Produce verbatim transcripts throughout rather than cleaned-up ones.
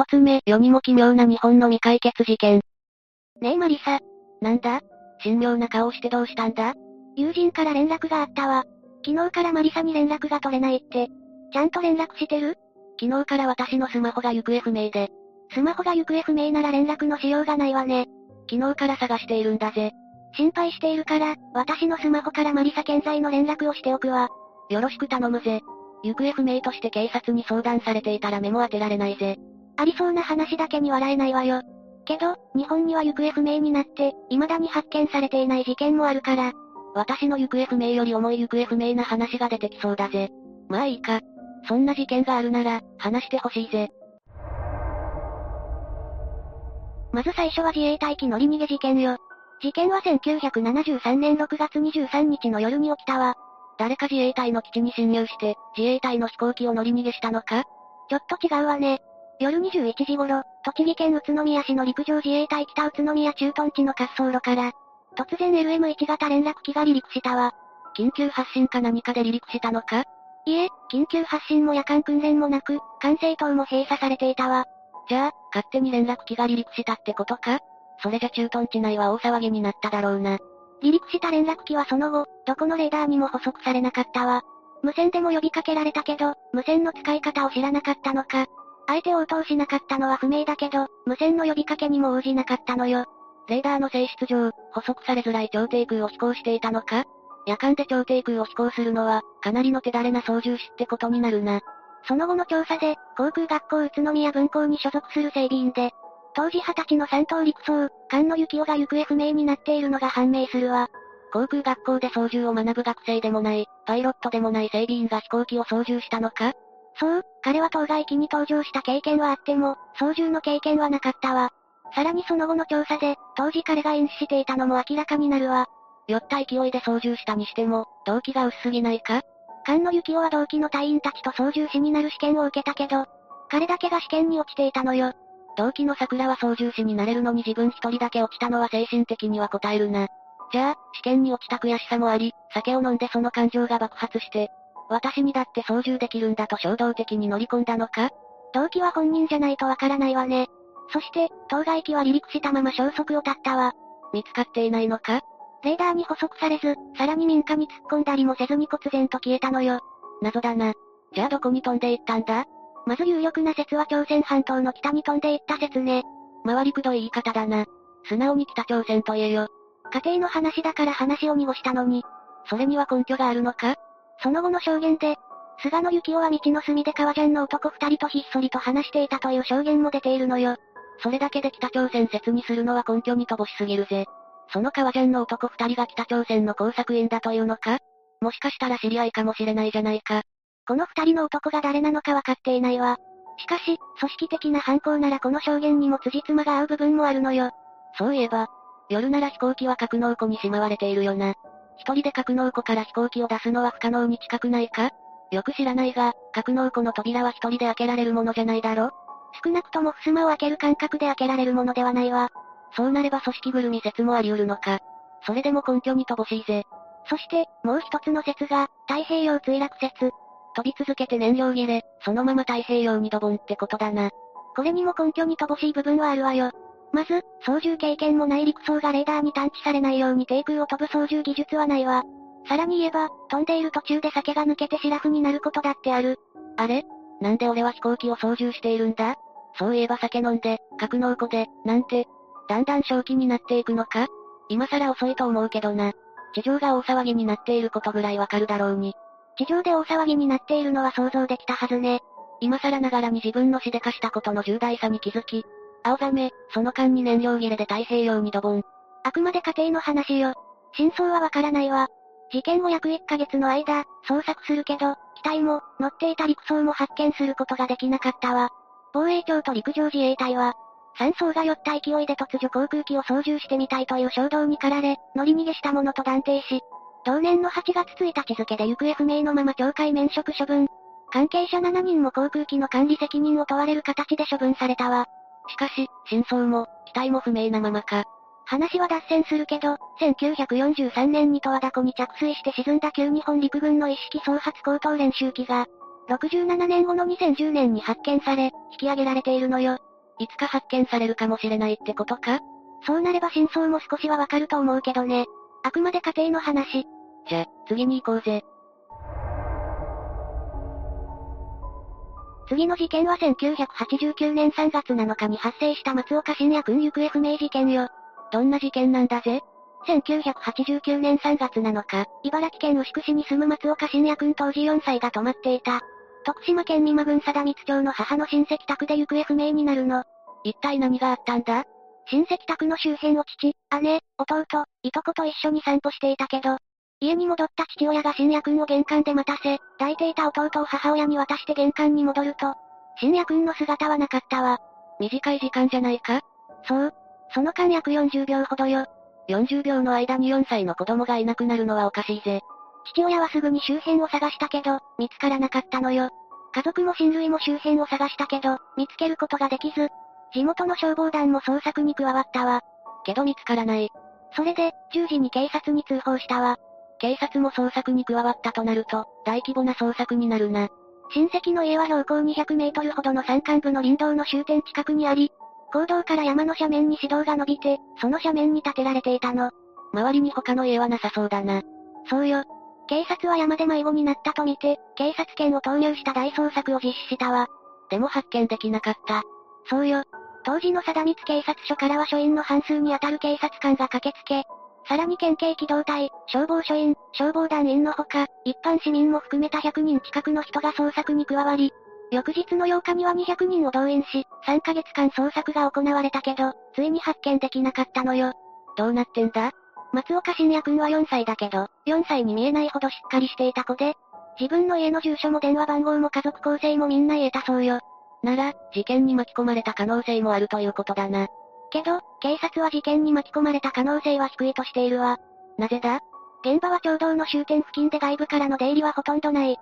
一つ目、世にも奇妙な日本の未解決事件。ねえマリサ。なんだ？神妙な顔をしてどうしたんだ？友人から連絡があったわ。昨日からマリサに連絡が取れないって。ちゃんと連絡してる？昨日から私のスマホが行方不明で。スマホが行方不明なら連絡のしようがないわね。昨日から探しているんだぜ。心配しているから、私のスマホからマリサ健在の連絡をしておくわ。よろしく頼むぜ。行方不明として警察に相談されていたら目も当てられないぜ。ありそうな話だけに笑えないわよ。けど、日本には行方不明になって、未だに発見されていない事件もあるから。私の行方不明より重い行方不明な話が出てきそうだぜ。まあいいか。そんな事件があるなら、話してほしいぜ。まず最初は自衛隊機乗り逃げ事件よ。事件はせんきゅうひゃくななじゅうさんねんろくがつにじゅうさんにちの夜に起きたわ。誰か自衛隊の基地に侵入して、自衛隊の飛行機を乗り逃げしたのか？ちょっと違うわね。夜にじゅういちじ頃、栃木県宇都宮市の陸上自衛隊北宇都宮駐屯地の滑走路から、突然 エルエムいち 型連絡機が離陸したわ。緊急発進か何かで離陸したのか？いえ、緊急発進も夜間訓練もなく、管制塔も閉鎖されていたわ。じゃあ、勝手に連絡機が離陸したってことか？それじゃ駐屯地内は大騒ぎになっただろうな。離陸した連絡機はその後、どこのレーダーにも捕捉されなかったわ。無線でも呼びかけられたけど、無線の使い方を知らなかったのか。あえて応答しなかったのは不明だけど、無線の呼びかけにも応じなかったのよ。レーダーの性質上、捕捉されづらい超低空を飛行していたのか？夜間で超低空を飛行するのは、かなりの手だれな操縦士ってことになるな。その後の調査で、航空学校宇都宮分校に所属する整備員で、当時はたちの三等陸曹、菅野幸雄が行方不明になっているのが判明するわ。航空学校で操縦を学ぶ学生でもない、パイロットでもない整備員が飛行機を操縦したのか？そう、彼は当該機に搭乗した経験はあっても、操縦の経験はなかったわ。さらにその後の調査で、当時彼が飲酒していたのも明らかになるわ。酔った勢いで操縦したにしても、動機が薄すぎないか？菅野幸雄は同期の隊員たちと操縦士になる試験を受けたけど、彼だけが試験に落ちていたのよ。同期の桜は操縦士になれるのに自分一人だけ落ちたのは精神的には応えるな。じゃあ、試験に落ちた悔しさもあり、酒を飲んでその感情が爆発して、私にだって操縦できるんだと衝動的に乗り込んだのか？動機は本人じゃないとわからないわね。そして、当該機は離陸したまま消息を絶ったわ。見つかっていないのか？レーダーに捕捉されず、さらに民家に突っ込んだりもせずに忽然と消えたのよ。謎だな。じゃあどこに飛んでいったんだ？まず有力な説は朝鮮半島の北に飛んでいった説ね。回りくどい言い方だな。素直に北朝鮮と言えよ。家庭の話だから話を濁したのに。それには根拠があるのか？その後の証言で、菅野幸雄は道の隅で革ジャンの男二人とひっそりと話していたという証言も出ているのよ。それだけで北朝鮮説にするのは根拠に乏しすぎるぜ。その革ジャンの男二人が北朝鮮の工作員だというのか？もしかしたら知り合いかもしれないじゃないか。この二人の男が誰なのかわかっていないわ。しかし、組織的な犯行ならこの証言にも辻褄が合う部分もあるのよ。そういえば、夜なら飛行機は格納庫にしまわれているよな。一人で格納庫から飛行機を出すのは不可能に近くないか？よく知らないが、格納庫の扉は一人で開けられるものじゃないだろ？少なくとも襖を開ける感覚で開けられるものではないわ。そうなれば組織ぐるみ説もあり得るのか。それでも根拠に乏しいぜ。そして、もう一つの説が、太平洋墜落説。飛び続けて燃料切れ、そのまま太平洋にドボンってことだな。これにも根拠に乏しい部分はあるわよ。まず、操縦経験もない陸曹がレーダーに探知されないように低空を飛ぶ操縦技術はないわ。さらに言えば、飛んでいる途中で酒が抜けてシラフになることだってある。あれ？なんで俺は飛行機を操縦しているんだ？そういえば酒飲んで、格納庫で、なんて、だんだん正気になっていくのか？今更遅いと思うけどな。地上が大騒ぎになっていることぐらいわかるだろうに。地上で大騒ぎになっているのは想像できたはずね。今更ながらに自分のしでかしたことの重大さに気づき、青ざめ、その間に燃料切れで太平洋にドボン。あくまで家庭の話よ。真相はわからないわ。事件後約いっかげつの間、捜索するけど、機体も、乗っていた陸曹も発見することができなかったわ。防衛庁と陸上自衛隊は、さん曹が酔った勢いで突如航空機を操縦してみたいという衝動に駆られ、乗り逃げしたものと断定し、同年のはちがつついたち付で行方不明のまま懲戒免職処分。関係者しちにんも航空機の管理責任を問われる形で処分されたわ。しかし、真相も、機体も不明なままか。話は脱線するけど、せんきゅうひゃくよんじゅうさんねんに十和田湖に着水して沈んだ旧日本陸軍の一式総発高等練習機が、ろくじゅうななねんごのにせんじゅうねんに発見され、引き上げられているのよ。いつか発見されるかもしれないってことか？そうなれば真相も少しはわかると思うけどね。あくまで家庭の話。じゃ、次に行こうぜ。次の事件はせんきゅうひゃくはちじゅうきゅうねんさんがつなのかに発生した松岡伸也くん行方不明事件よ。どんな事件なんだぜ？せんきゅうひゃくはちじゅうきゅうねんさんがつなのか、茨城県牛久市に住む松岡伸也くん当時よんさいが泊まっていた。徳島県美馬郡貞光町の母の親戚宅で行方不明になるの。一体何があったんだ？親戚宅の周辺を父、姉、弟、いとこと一緒に散歩していたけど、家に戻った父親が伸也くんを玄関で待たせ、抱いていた弟を母親に渡して玄関に戻ると、伸也くんの姿はなかったわ。短い時間じゃないか？そう。その間約よんじゅうびょうほどよ。よんじゅうびょうの間によんさいの子供がいなくなるのはおかしいぜ。父親はすぐに周辺を探したけど、見つからなかったのよ。家族も親類も周辺を探したけど、見つけることができず、地元の消防団も捜索に加わったわ。けど見つからない。それで、じゅうじに警察に通報したわ。警察も捜索に加わったとなると、大規模な捜索になるな。親戚の家は標高にひゃくメートルほどの山間部の林道の終点近くにあり、公道から山の斜面に市道が伸びて、その斜面に建てられていたの。周りに他の家はなさそうだな。そうよ。警察は山で迷子になったと見て、警察犬を投入した大捜索を実施したわ。でも発見できなかった。そうよ。当時の貞光警察署からは署員の半数に当たる警察官が駆けつけ、さらに県警機動隊、消防署員、消防団員のほか、一般市民も含めたひゃくにん近くの人が捜索に加わり、翌日のようかにはにひゃくにんを動員し、さんかげつかん捜索が行われたけど、ついに発見できなかったのよ。どうなってんだ？松岡伸也くんはよんさいだけど、よんさいに見えないほどしっかりしていた子で、自分の家の住所も電話番号も家族構成もみんな言えたそうよ。なら、事件に巻き込まれた可能性もあるということだな。けど、警察は事件に巻き込まれた可能性は低いとしているわ。なぜだ？現場は町道の終点付近で外部からの出入りはほとんどない。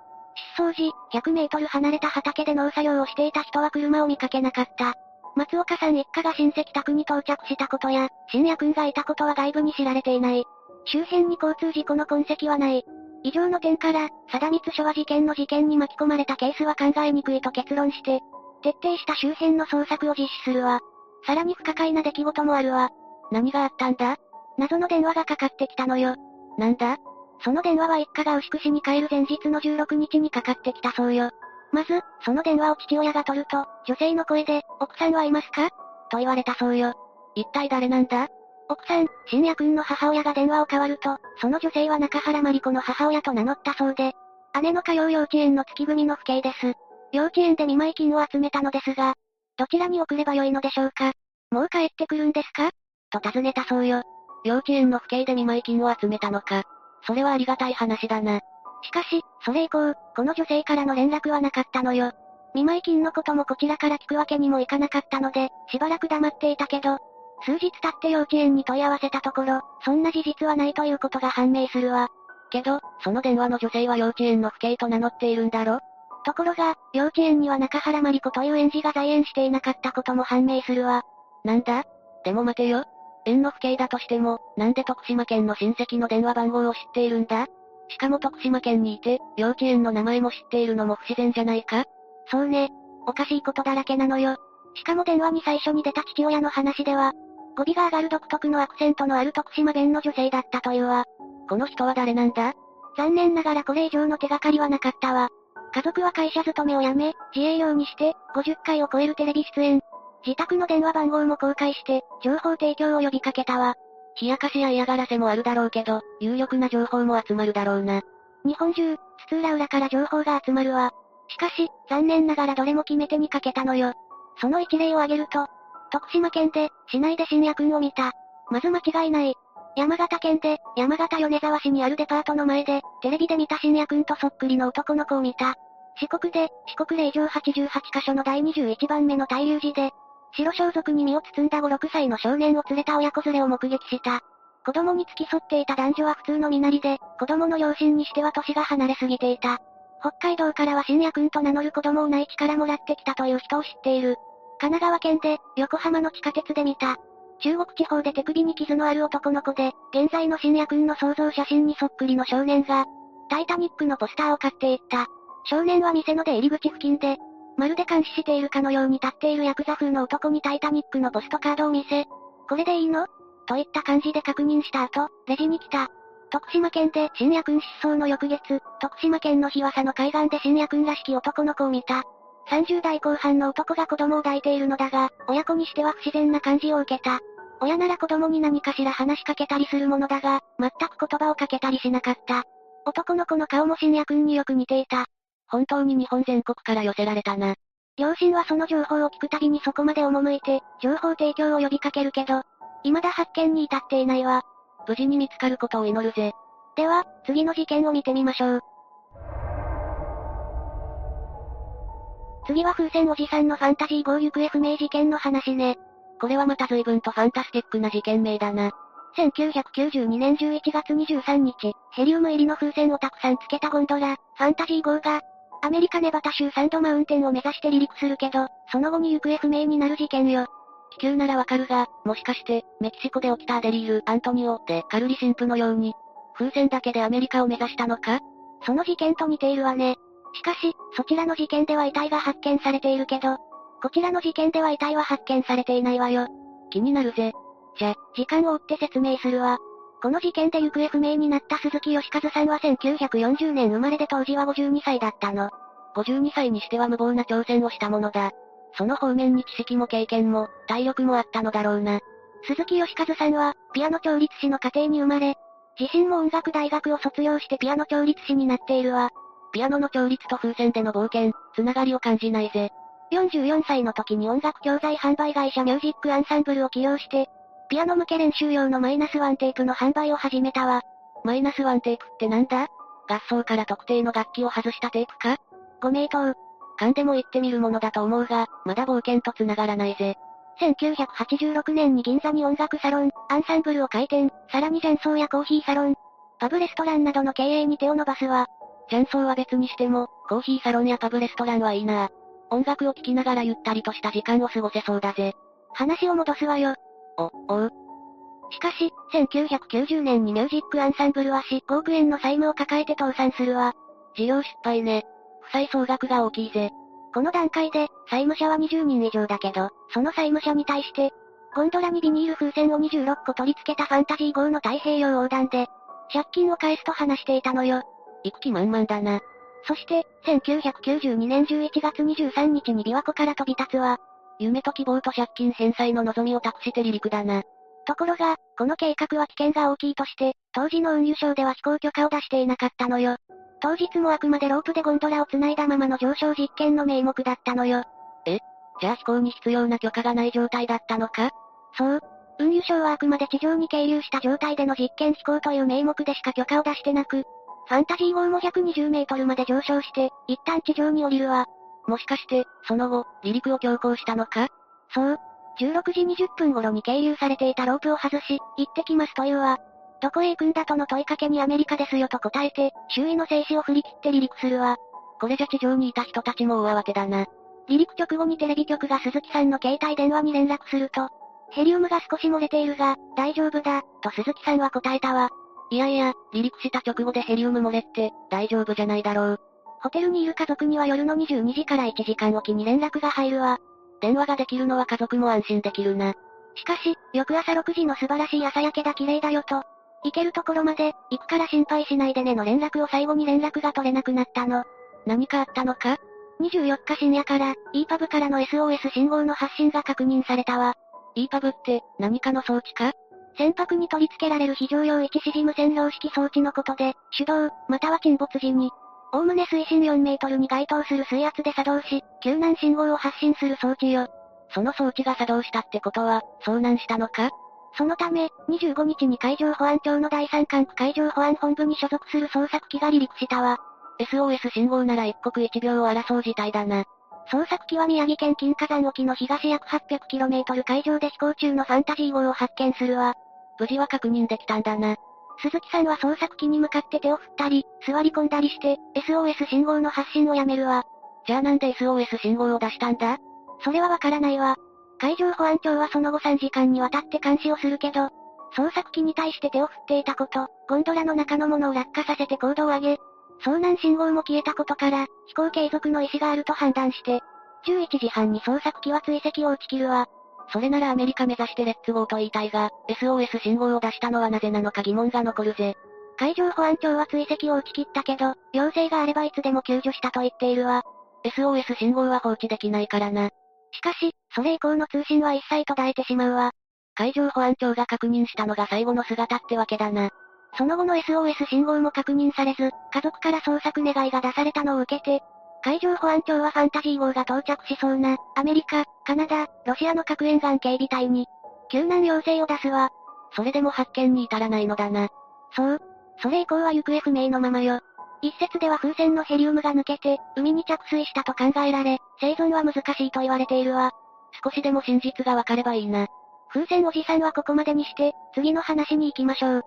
失踪時、ひゃくメートル離れた畑で農作業をしていた人は車を見かけなかった。松岡さん一家が親戚宅に到着したことや、伸也くんがいたことは外部に知られていない。周辺に交通事故の痕跡はない。以上の点から、貞光署は事件の事件に巻き込まれたケースは考えにくいと結論して、徹底した周辺の捜索を実施するわ。さらに不可解な出来事もあるわ。何があったんだ？謎の電話がかかってきたのよ。なんだ？その電話は一家が牛久市に帰る前日のじゅうろくにちにかかってきたそうよ。まず、その電話を父親が取ると、女性の声で、奥さんはいますか？と言われたそうよ。一体誰なんだ？奥さん、伸也くんの母親が電話を代わると、その女性は中原真理子の母親と名乗ったそうで、姉の通う幼稚園の月組の父兄です。幼稚園で見舞い金を集めたのですが、どちらに送ればよいのでしょうか？もう帰ってくるんですか？と尋ねたそうよ。幼稚園の父兄で見舞い金を集めたのか。それはありがたい話だな。しかし、それ以降、この女性からの連絡はなかったのよ。見舞い金のこともこちらから聞くわけにもいかなかったので、しばらく黙っていたけど、数日経って幼稚園に問い合わせたところ、そんな事実はないということが判明するわ。けど、その電話の女性は幼稚園の父兄と名乗っているんだろ？ところが、幼稚園には中原真理子という園児が在園していなかったことも判明するわ。なんだ？でも待てよ。園の父兄だとしても、なんで徳島県の親戚の電話番号を知っているんだ？しかも徳島県にいて、幼稚園の名前も知っているのも不自然じゃないか？そうね。おかしいことだらけなのよ。しかも電話に最初に出た父親の話では、語尾が上がる独特のアクセントのある徳島弁の女性だったというわ。この人は誰なんだ？残念ながらこれ以上の手がかりはなかったわ。家族は会社勤めを辞め、自営業にして、ごじゅっかいを超えるテレビ出演。自宅の電話番号も公開して、情報提供を呼びかけたわ。冷やかしや嫌がらせもあるだろうけど、有力な情報も集まるだろうな。日本中、津々浦々から情報が集まるわ。しかし、残念ながらどれも決め手にかけたのよ。その一例を挙げると、徳島県で、市内で伸也くんを見た。まず間違いない。山形県で、山形米沢市にあるデパートの前で、テレビで見た伸也くんとそっくりの男の子を見た。四国で、四国霊場はちじゅうはちかしょのだいにじゅういちばんめの大龍寺で、白装束に身を包んだご、ろくさいの少年を連れた親子連れを目撃した。子供に付き添っていた男女は普通の身なりで、子供の両親にしては年が離れすぎていた。北海道からは伸也くんと名乗る子供を内地からもらってきたという人を知っている。神奈川県で、横浜の地下鉄で見た。中国地方で手首に傷のある男の子で、現在の伸也くんの想像写真にそっくりの少年が、タイタニックのポスターを買っていった。少年は店の出入り口付近で、まるで監視しているかのように立っているヤクザ風の男にタイタニックのポストカードを見せ、これでいいの？といった感じで確認した後、レジに来た。徳島県で信也くん失踪の翌月、徳島県の日和佐の海岸で信也くんらしき男の子を見た。さんじゅうだいこうはんの男が子供を抱いているのだが、親子にしては不自然な感じを受けた。親なら子供に何かしら話しかけたりするものだが、全く言葉をかけたりしなかった。男の子の顔も信也くんによく似ていた。本当に日本全国から寄せられたな。両親はその情報を聞くたびにそこまで赴いて、情報提供を呼びかけるけど、未だ発見に至っていないわ。無事に見つかることを祈るぜ。では、次の事件を見てみましょう。次は風船おじさんのファンタジー号行方不明事件の話ね。これはまた随分とファンタスティックな事件名だな。せんきゅうひゃくきゅうじゅうにねんじゅういちがつにじゅうさんにち、ヘリウム入りの風船をたくさんつけたゴンドラ、ファンタジー号が、アメリカネバダ州サンドマウンテンを目指して離陸するけど、その後に行方不明になる事件よ。気球ならわかるが、もしかして、メキシコで起きたアデリール・アントニオでカルリ神父のように、風船だけでアメリカを目指したのか？その事件と似ているわね。しかし、そちらの事件では遺体が発見されているけど、こちらの事件では遺体は発見されていないわよ。気になるぜ。じゃ、時間を追って説明するわ。この事件で行方不明になった鈴木義和さんはせんきゅうひゃくよんじゅうねん生まれで当時はごじゅうにさいだったの。ごじゅうにさいにしては無謀な挑戦をしたものだ。その方面に知識も経験も、体力もあったのだろうな。鈴木義和さんは、ピアノ調律師の家庭に生まれ、自身も音楽大学を卒業してピアノ調律師になっているわ。ピアノの調律と風船での冒険、つながりを感じないぜ。よんじゅうよんさいの時に音楽教材販売会社ミュージックアンサンブルを起用して、ピアノ向け練習用のマイナスワンテープの販売を始めたわ。マイナスワンテープってなんだ？合奏から特定の楽器を外したテープか？ご名答。勘でも言ってみるものだと思うが、まだ冒険と繋がらないぜ。せんきゅうひゃくはちじゅうろくねんに銀座に音楽サロン、アンサンブルを開店、さらに雀荘やコーヒーサロン、パブレストランなどの経営に手を伸ばすわ。雀荘は別にしても、コーヒーサロンやパブレストランはいいな。音楽を聴きながらゆったりとした時間を過ごせそうだぜ。話を戻すわよ。お、おう。しかし、せんきゅうひゃくきゅうじゅうねんにミュージックアンサンブルはごおくえんの債務を抱えて倒産するわ。事業失敗ね。負債総額が大きいぜ。この段階で、債務者はにじゅうにんいじょうだけど、その債務者に対して、ゴンドラにビニール風船をにじゅうろっこ取り付けたファンタジー号の太平洋横断で、借金を返すと話していたのよ。行く気満々だな。そして、せんきゅうひゃくきゅうじゅうにねんじゅういちがつにじゅうさんにちに琵琶湖から飛び立つわ。夢と希望と借金返済の望みを託して離陸だな。ところが、この計画は危険が大きいとして、当時の運輸省では飛行許可を出していなかったのよ。当日もあくまでロープでゴンドラを繋いだままの上昇実験の名目だったのよ。え？じゃあ飛行に必要な許可がない状態だったのか？そう。運輸省はあくまで地上に係留した状態での実験飛行という名目でしか許可を出してなく、ファンタジー号もひゃくにじゅうメートルまで上昇して、一旦地上に降りるわ。もしかして、その後、離陸を強行したのか？そう。じゅうろくじにじゅっぷんごろに係留されていたロープを外し、行ってきますというわ。どこへ行くんだとの問いかけにアメリカですよと答えて、周囲の制止を振り切って離陸するわ。これじゃ地上にいた人たちも大慌てだな。離陸直後にテレビ局が鈴木さんの携帯電話に連絡すると、ヘリウムが少し漏れているが、大丈夫だ、と鈴木さんは答えたわ。いやいや、離陸した直後でヘリウム漏れって、大丈夫じゃないだろう。ホテルにいる家族には夜のにじゅうにじからいちじかんおきに連絡が入るわ。電話ができるのは家族も安心できるな。しかし、翌朝ろくじの素晴らしい朝焼けだ綺麗だよと、行けるところまで、行くから心配しないでねの連絡を最後に連絡が取れなくなったの。何かあったのか？にじゅうよっか深夜から、イーパブ からの エスオーエス 信号の発信が確認されたわ。イーパブ って、何かの装置か？船舶に取り付けられる非常用一指示無線標識装置のことで、手動、または沈没時に、おおむね水深よんメートルに該当する水圧で作動し、救難信号を発信する装置よ。その装置が作動したってことは、遭難したのか？そのため、にじゅうごにちに海上保安庁のだいさん管区海上保安本部に所属する捜索機が離陸したわ。エスオーエス 信号なら一刻一秒を争う事態だな。捜索機は宮城県金華山沖の東約 はっぴゃくキロメートル 海上で飛行中のファンタジー号を発見するわ。無事は確認できたんだな。鈴木さんは捜索機に向かって手を振ったり、座り込んだりして、エスオーエス 信号の発信をやめるわ。じゃあなんで エスオーエス 信号を出したんだ？それはわからないわ。海上保安庁はその後さんじかんにわたって監視をするけど、捜索機に対して手を振っていたこと、ゴンドラの中のものを落下させて高度を上げ、遭難信号も消えたことから、飛行継続の意思があると判断して、じゅういちじはんに捜索機は追跡を打ち切るわ。それならアメリカ目指してレッツゴーと言いたいが、エスオーエス 信号を出したのはなぜなのか疑問が残るぜ。海上保安庁は追跡を打ち切ったけど、要請があればいつでも救助したと言っているわ。エスオーエス 信号は放置できないからな。しかし、それ以降の通信は一切途絶えてしまうわ。海上保安庁が確認したのが最後の姿ってわけだな。その後の エスオーエス 信号も確認されず、家族から捜索願いが出されたのを受けて、海上保安庁はファンタジー号が到着しそうな、アメリカ、カナダ、ロシアの各沿岸警備隊に、救難要請を出すわ。それでも発見に至らないのだな。そう。それ以降は行方不明のままよ。一説では風船のヘリウムが抜けて、海に着水したと考えられ、生存は難しいと言われているわ。少しでも真実がわかればいいな。風船おじさんはここまでにして、次の話に行きましょう。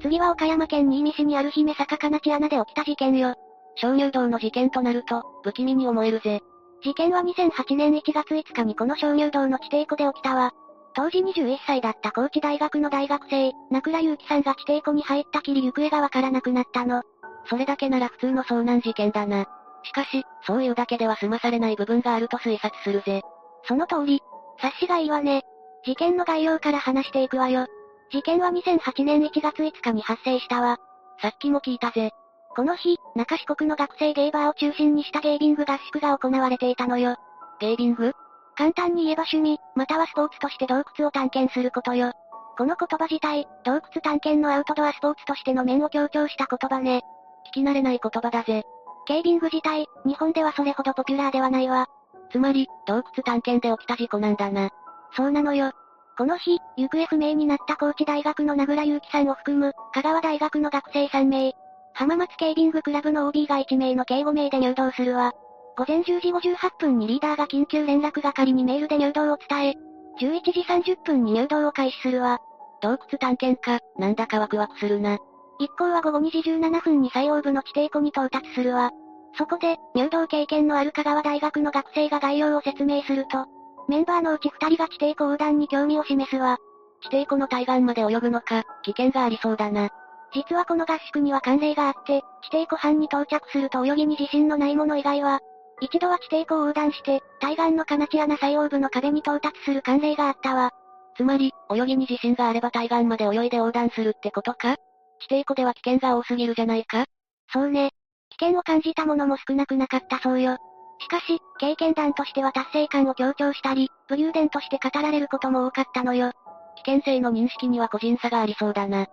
次は岡山県新見市にある姫坂かなち穴で起きた事件よ。鍾乳洞の事件となると、不気味に思えるぜ。事件はにせんはちねんいちがついつかにこの鍾乳洞の地底湖で起きたわ。当時にじゅういっさいだった高知大学の大学生、名倉祐樹さんが地底湖に入ったきり行方がわからなくなったの。それだけなら普通の遭難事件だな。しかし、そういうだけでは済まされない部分があると推察するぜ。その通り。察しがいいわね。事件の概要から話していくわよ。事件はにせんはちねんいちがついつかに発生したわ。さっきも聞いたぜ。この日、中四国の学生ゲイバーを中心にしたゲイビング合宿が行われていたのよ。ゲイビング？簡単に言えば趣味、またはスポーツとして洞窟を探検することよ。この言葉自体、洞窟探検のアウトドアスポーツとしての面を強調した言葉ね。聞き慣れない言葉だぜ。ケイビング自体、日本ではそれほどポピュラーではないわ。つまり、洞窟探検で起きた事故なんだな。そうなのよ。この日、行方不明になった高知大学の名倉祐樹さんを含む、香川大学の学生さんめい、浜松ケイビングクラブの オービー がいちめいの計ごめいで入道するわ。午前じゅうじごじゅうはっぷんにリーダーが緊急連絡係にメールで入道を伝え、じゅういちじさんじゅっぷんに入道を開始するわ。洞窟探検か、なんだかワクワクするな。一行は午後にじじじゅうななふんに最奥部の地底湖に到達するわ。そこで、入道経験のある香川大学の学生が概要を説明すると、メンバーのうちふたりが地底湖横断に興味を示すわ。地底湖の対岸まで泳ぐのか、危険がありそうだな。実はこの合宿には慣例があって、地底湖畔に到着すると泳ぎに自信のないもの以外は、一度は地底湖を横断して、対岸の金地穴最奥部の壁に到達する慣例があったわ。つまり、泳ぎに自信があれば対岸まで泳いで横断するってことか？地底湖では危険が多すぎるじゃないか？そうね。危険を感じたものも少なくなかったそうよ。しかし、経験談としては達成感を強調したり、武勇伝として語られることも多かったのよ。危険性の認識には個人差がありそうだな。地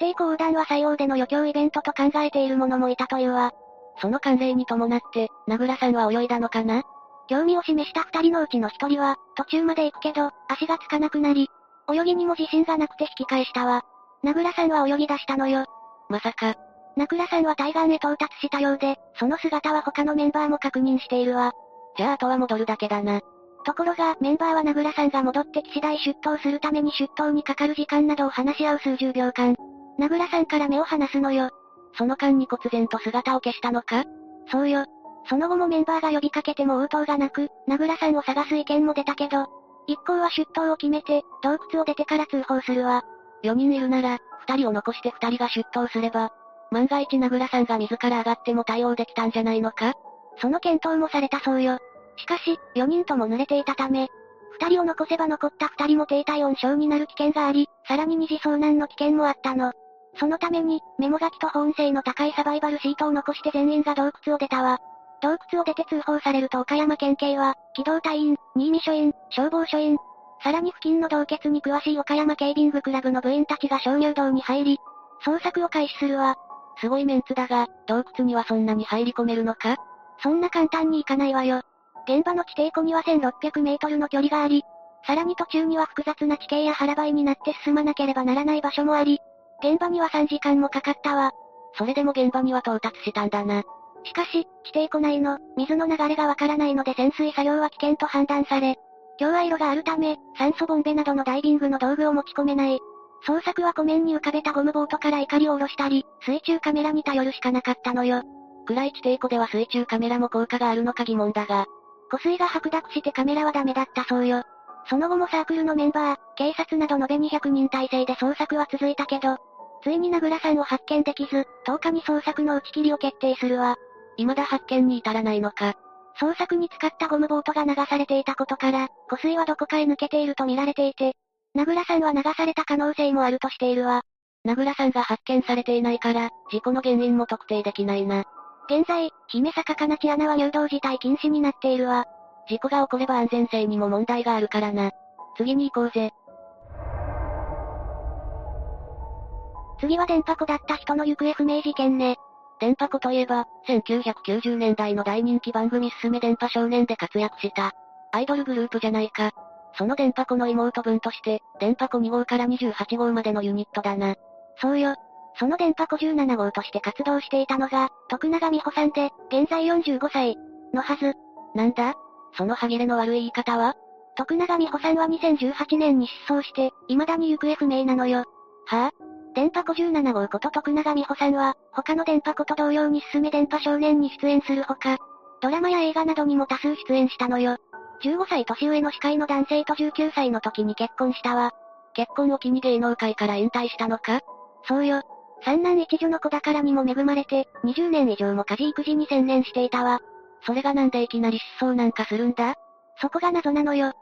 底湖横断は最大での余興イベントと考えている者もいたというわ。その慣例に伴って、名倉さんは泳いだのかな？興味を示した二人のうちの一人は、途中まで行くけど、足がつかなくなり、泳ぎにも自信がなくて引き返したわ。名倉さんは泳ぎ出したのよ。まさか。名倉さんは対岸へ到達したようで、その姿は他のメンバーも確認しているわ。じゃああとは戻るだけだな。ところが、メンバーは名倉さんが戻って岸士大出頭するために出頭にかかる時間などを話し合う数十秒間。名倉さんから目を離すのよ。その間に忽然と姿を消したのか？そうよ。その後もメンバーが呼びかけても応答がなく、名倉さんを探す意見も出たけど、一行は出頭を決めて、洞窟を出てから通報するわ。よにんいるなら、ふたりを残してふたりが出頭すれば、万が一名倉さんが自ら上がっても対応できたんじゃないのか？その検討もされたそうよ。しかし、よにんとも濡れていたため、ふたりを残せば残ったふたりも低体温症になる危険があり、さらに二次遭難の危険もあったの。そのために、メモ書きと保温性の高いサバイバルシートを残して全員が洞窟を出たわ。洞窟を出て通報されると岡山県警は、機動隊員、新見署員、消防署員、さらに付近の洞穴に詳しい岡山ケイビングクラブの部員たちが鍾乳洞に入り、捜索を開始するわ。すごいメンツだが、洞窟にはそんなに入り込めるのか？そんな簡単にいかないわよ。現場の地底湖にはせんろっぴゃくメートルの距離があり、さらに途中には複雑な地形や腹ばいになって進まなければならない場所もあり、現場にはさんじかんもかかったわ。それでも現場には到達したんだな。しかし、地底湖内の水の流れがわからないので潜水作業は危険と判断され、強アイロがあるため、酸素ボンベなどのダイビングの道具を持ち込めない。捜索は湖面に浮かべたゴムボートから怒りを下ろしたり、水中カメラに頼るしかなかったのよ。暗い地底湖では水中カメラも効果があるのか疑問だが、湖水が白濁してカメラはダメだったそうよ。その後もサークルのメンバー、警察など延べにひゃくにん体制で捜索は続いたけど、ついに名倉さんを発見できず、とおかに捜索の打ち切りを決定するわ。未だ発見に至らないのか。捜索に使ったゴムボートが流されていたことから、湖水はどこかへ抜けていると見られていて、名倉さんは流された可能性もあるとしているわ。名倉さんが発見されていないから、事故の原因も特定できないな。現在、姫坂かなち穴は入道自体禁止になっているわ。事故が起これば安全性にも問題があるからな。次に行こうぜ。次は電波湖だった人の行方不明事件ね。電波湖といえば、せんきゅうひゃくきゅうじゅうねんだいの大人気番組すすめ電波少年で活躍したアイドルグループじゃないか。その電波湖の妹分として、電波湖にごうからにじゅうはちごうまでのユニットだな。そうよ。その電波湖じゅうななごうとして活動していたのが、徳永美穂さんで、現在よんじゅうごさい、のはず。なんだ？その歯切れの悪い言い方は？徳永美穂さんはにせんじゅうはちねんに失踪して、未だに行方不明なのよ。はぁ？電波湖じゅうななごうこと徳永美穂さんは、他の電波湖と同様にすすめ電波少年に出演するほか、ドラマや映画などにも多数出演したのよ。じゅうごさい年上の司会の男性とじゅうきゅうさいの時に結婚したわ。結婚を機に芸能界から引退したのか？そうよ。三男一女の子宝にも恵まれて、にじゅうねんいじょうも家事育児に専念していたわ。それがなんでいきなり失踪なんかするんだ？そこが謎なのよ。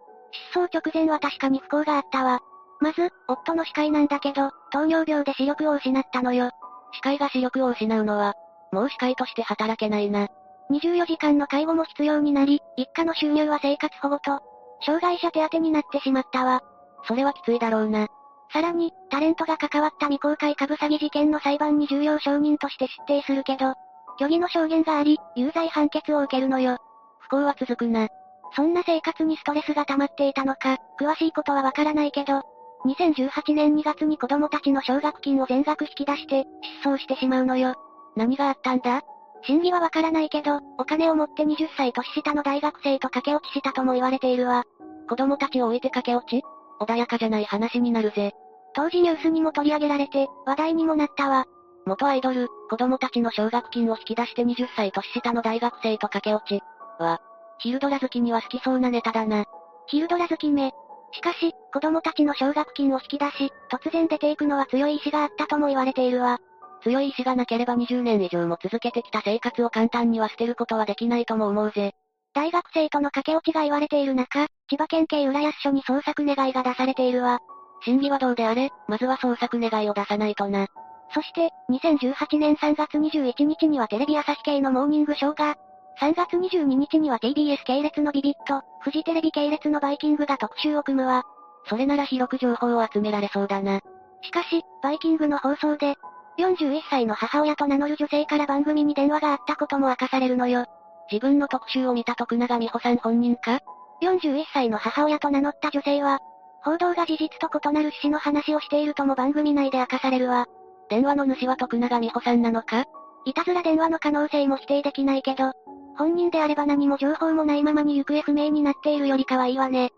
失踪直前は確かに不幸があったわ。まず、夫の視界なんだけど、糖尿病で視力を失ったのよ。視界が視力を失うのは、もう視界として働けないな。にじゅうよじかんの介護も必要になり、一家の収入は生活保護と、障害者手当になってしまったわ。それはきついだろうな。さらに、タレントが関わった未公開株詐欺事件の裁判に重要証人として出廷するけど、虚偽の証言があり、有罪判決を受けるのよ。不幸は続くな。そんな生活にストレスが溜まっていたのか、詳しいことはわからないけど、にせんじゅうはちねんにがつに子供たちの奨学金を全額引き出して、失踪してしまうのよ。何があったんだ？真偽はわからないけど、お金を持ってはたち年下の大学生と駆け落ちしたとも言われているわ。子供たちを置いて駆け落ち？穏やかじゃない話になるぜ。当時ニュースにも取り上げられて、話題にもなったわ。元アイドル、子供たちの奨学金を引き出してはたち年下の大学生と駆け落ち。わ。昼ドラ好きには好きそうなネタだな。昼ドラ好きめ。しかし、子供たちの奨学金を引き出し、突然出ていくのは強い意志があったとも言われているわ。強い意志がなければにじゅうねんいじょうも続けてきた生活を簡単には捨てることはできないとも思うぜ。大学生との駆け落ちが言われている中、千葉県警浦安署に捜索願いが出されているわ。真偽はどうであれ、まずは捜索願いを出さないとな。そして、にせんじゅうはちねんさんがつにじゅういちにちにはテレビ朝日系のモーニングショーが、さんがつにじゅうににちには ティービーエス 系列のビビット、フジテレビ系列のバイキングが特集を組むわ。それなら広く情報を集められそうだな。しかし、バイキングの放送で、よんじゅういっさいの母親と名乗る女性から番組に電話があったことも明かされるのよ。自分の特集を見た徳永美穂さん本人か？よんじゅういっさいの母親と名乗った女性は、報道が事実と異なる趣旨の話をしているとも番組内で明かされるわ。電話の主は徳永美穂さんなのか？いたずら電話の可能性も否定できないけど、本人であれば何も情報もないままに行方不明になっているよりかはいいわね。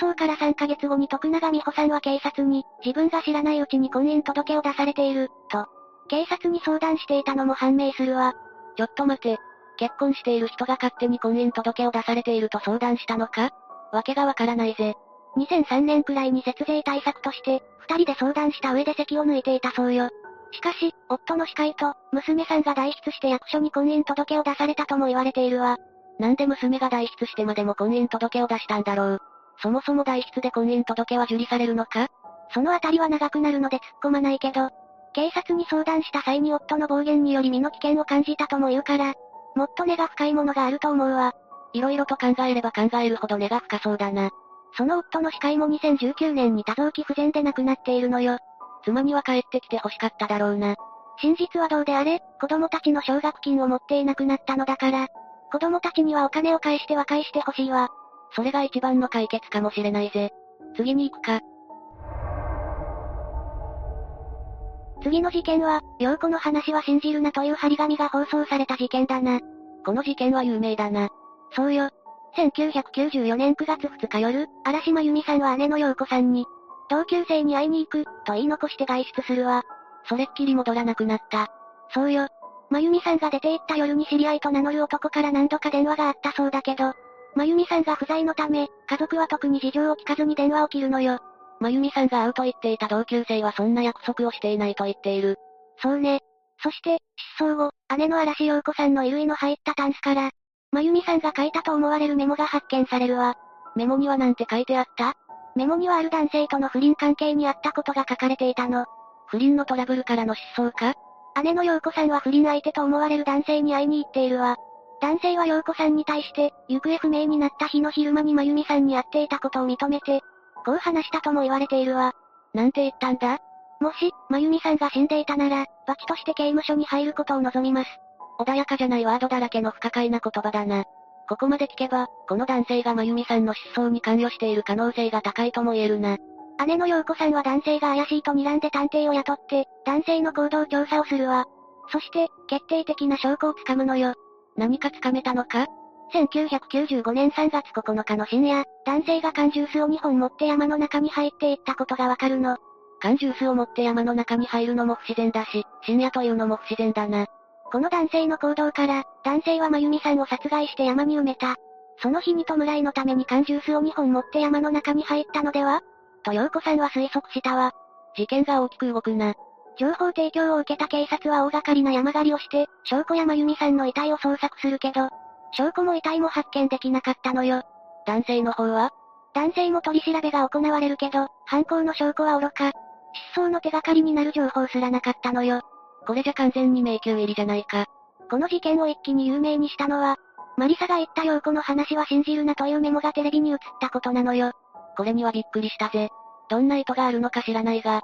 失踪からさんかげつごに徳永美穂さんは警察に、自分が知らないうちに婚姻届を出されている、と、警察に相談していたのも判明するわ。ちょっと待て。結婚している人が勝手に婚姻届を出されていると相談したのか？わけがわからないぜ。にせんさんねんくらいに節税対策として、二人で相談した上で席を抜いていたそうよ。しかし、夫の司会と、娘さんが代筆して役所に婚姻届を出されたとも言われているわ。なんで娘が代筆してまでも婚姻届を出したんだろう。そもそも代筆で婚姻届は受理されるのか？そのあたりは長くなるので突っ込まないけど、警察に相談した際に夫の暴言により身の危険を感じたとも言うから、もっと根が深いものがあると思うわ。いろいろと考えれば考えるほど根が深そうだな。その夫の司会もにせんじゅうきゅうねんに多臓器不全で亡くなっているのよ。妻には帰ってきて欲しかっただろうな。真実はどうであれ、子供たちの奨学金を持っていなくなったのだから、子供たちにはお金を返して和解してほしいわ。それが一番の解決かもしれないぜ。次に行くか。次の事件は、陽子の話は信じるなという張り紙が放送された事件だな。この事件は有名だな。そうよ。せんきゅうひゃくきゅうじゅうよねんくがつふつか夜、荒島由美さんは姉の陽子さんに、同級生に会いに行く、と言い残して外出するわ。それっきり戻らなくなった。そうよ。真由美さんが出て行った夜に知り合いと名乗る男から何度か電話があったそうだけど、真由美さんが不在のため、家族は特に事情を聞かずに電話を切るのよ。真由美さんが会うと言っていた同級生はそんな約束をしていないと言っている。そうね。そして、失踪後、姉の嵐陽子さんの衣類の入ったタンスから、真由美さんが書いたと思われるメモが発見されるわ。メモにはなんて書いてあった？メモにはある男性との不倫関係にあったことが書かれていたの。不倫のトラブルからの失踪か？姉の陽子さんは不倫相手と思われる男性に会いに行っているわ。男性は陽子さんに対して、行方不明になった日の昼間に真由美さんに会っていたことを認めて、こう話したとも言われているわ。なんて言ったんだ？もし、真由美さんが死んでいたなら、バチとして刑務所に入ることを望みます。穏やかじゃないワードだらけの不可解な言葉だな。ここまで聞けば、この男性が真由美さんの失踪に関与している可能性が高いとも言えるな。姉の陽子さんは男性が怪しいと睨んで探偵を雇って、男性の行動調査をするわ。そして、決定的な証拠をつかむのよ。何かつかめたのか？せんきゅうひゃくきゅうじゅうごねんさんがつここのかの深夜、男性が缶ジュースをにほん持って山の中に入っていったことがわかるの。缶ジュースを持って山の中に入るのも不自然だし、深夜というのも不自然だな。この男性の行動から、男性は真由美さんを殺害して山に埋めた。その日に弔いのために缶ジュースをにほん持って山の中に入ったのでは？と陽子さんは推測したわ。事件が大きく動くな。情報提供を受けた警察は大掛かりな山狩りをして、証拠や真由美さんの遺体を捜索するけど、証拠も遺体も発見できなかったのよ。男性の方は？男性も取り調べが行われるけど、犯行の証拠は愚か。失踪の手がかりになる情報すらなかったのよ。これじゃ完全に迷宮入りじゃないか。この事件を一気に有名にしたのは、マリサが言った陽子の話は信じるなというメモがテレビに映ったことなのよ。これにはびっくりしたぜ。どんな意図があるのか知らないが、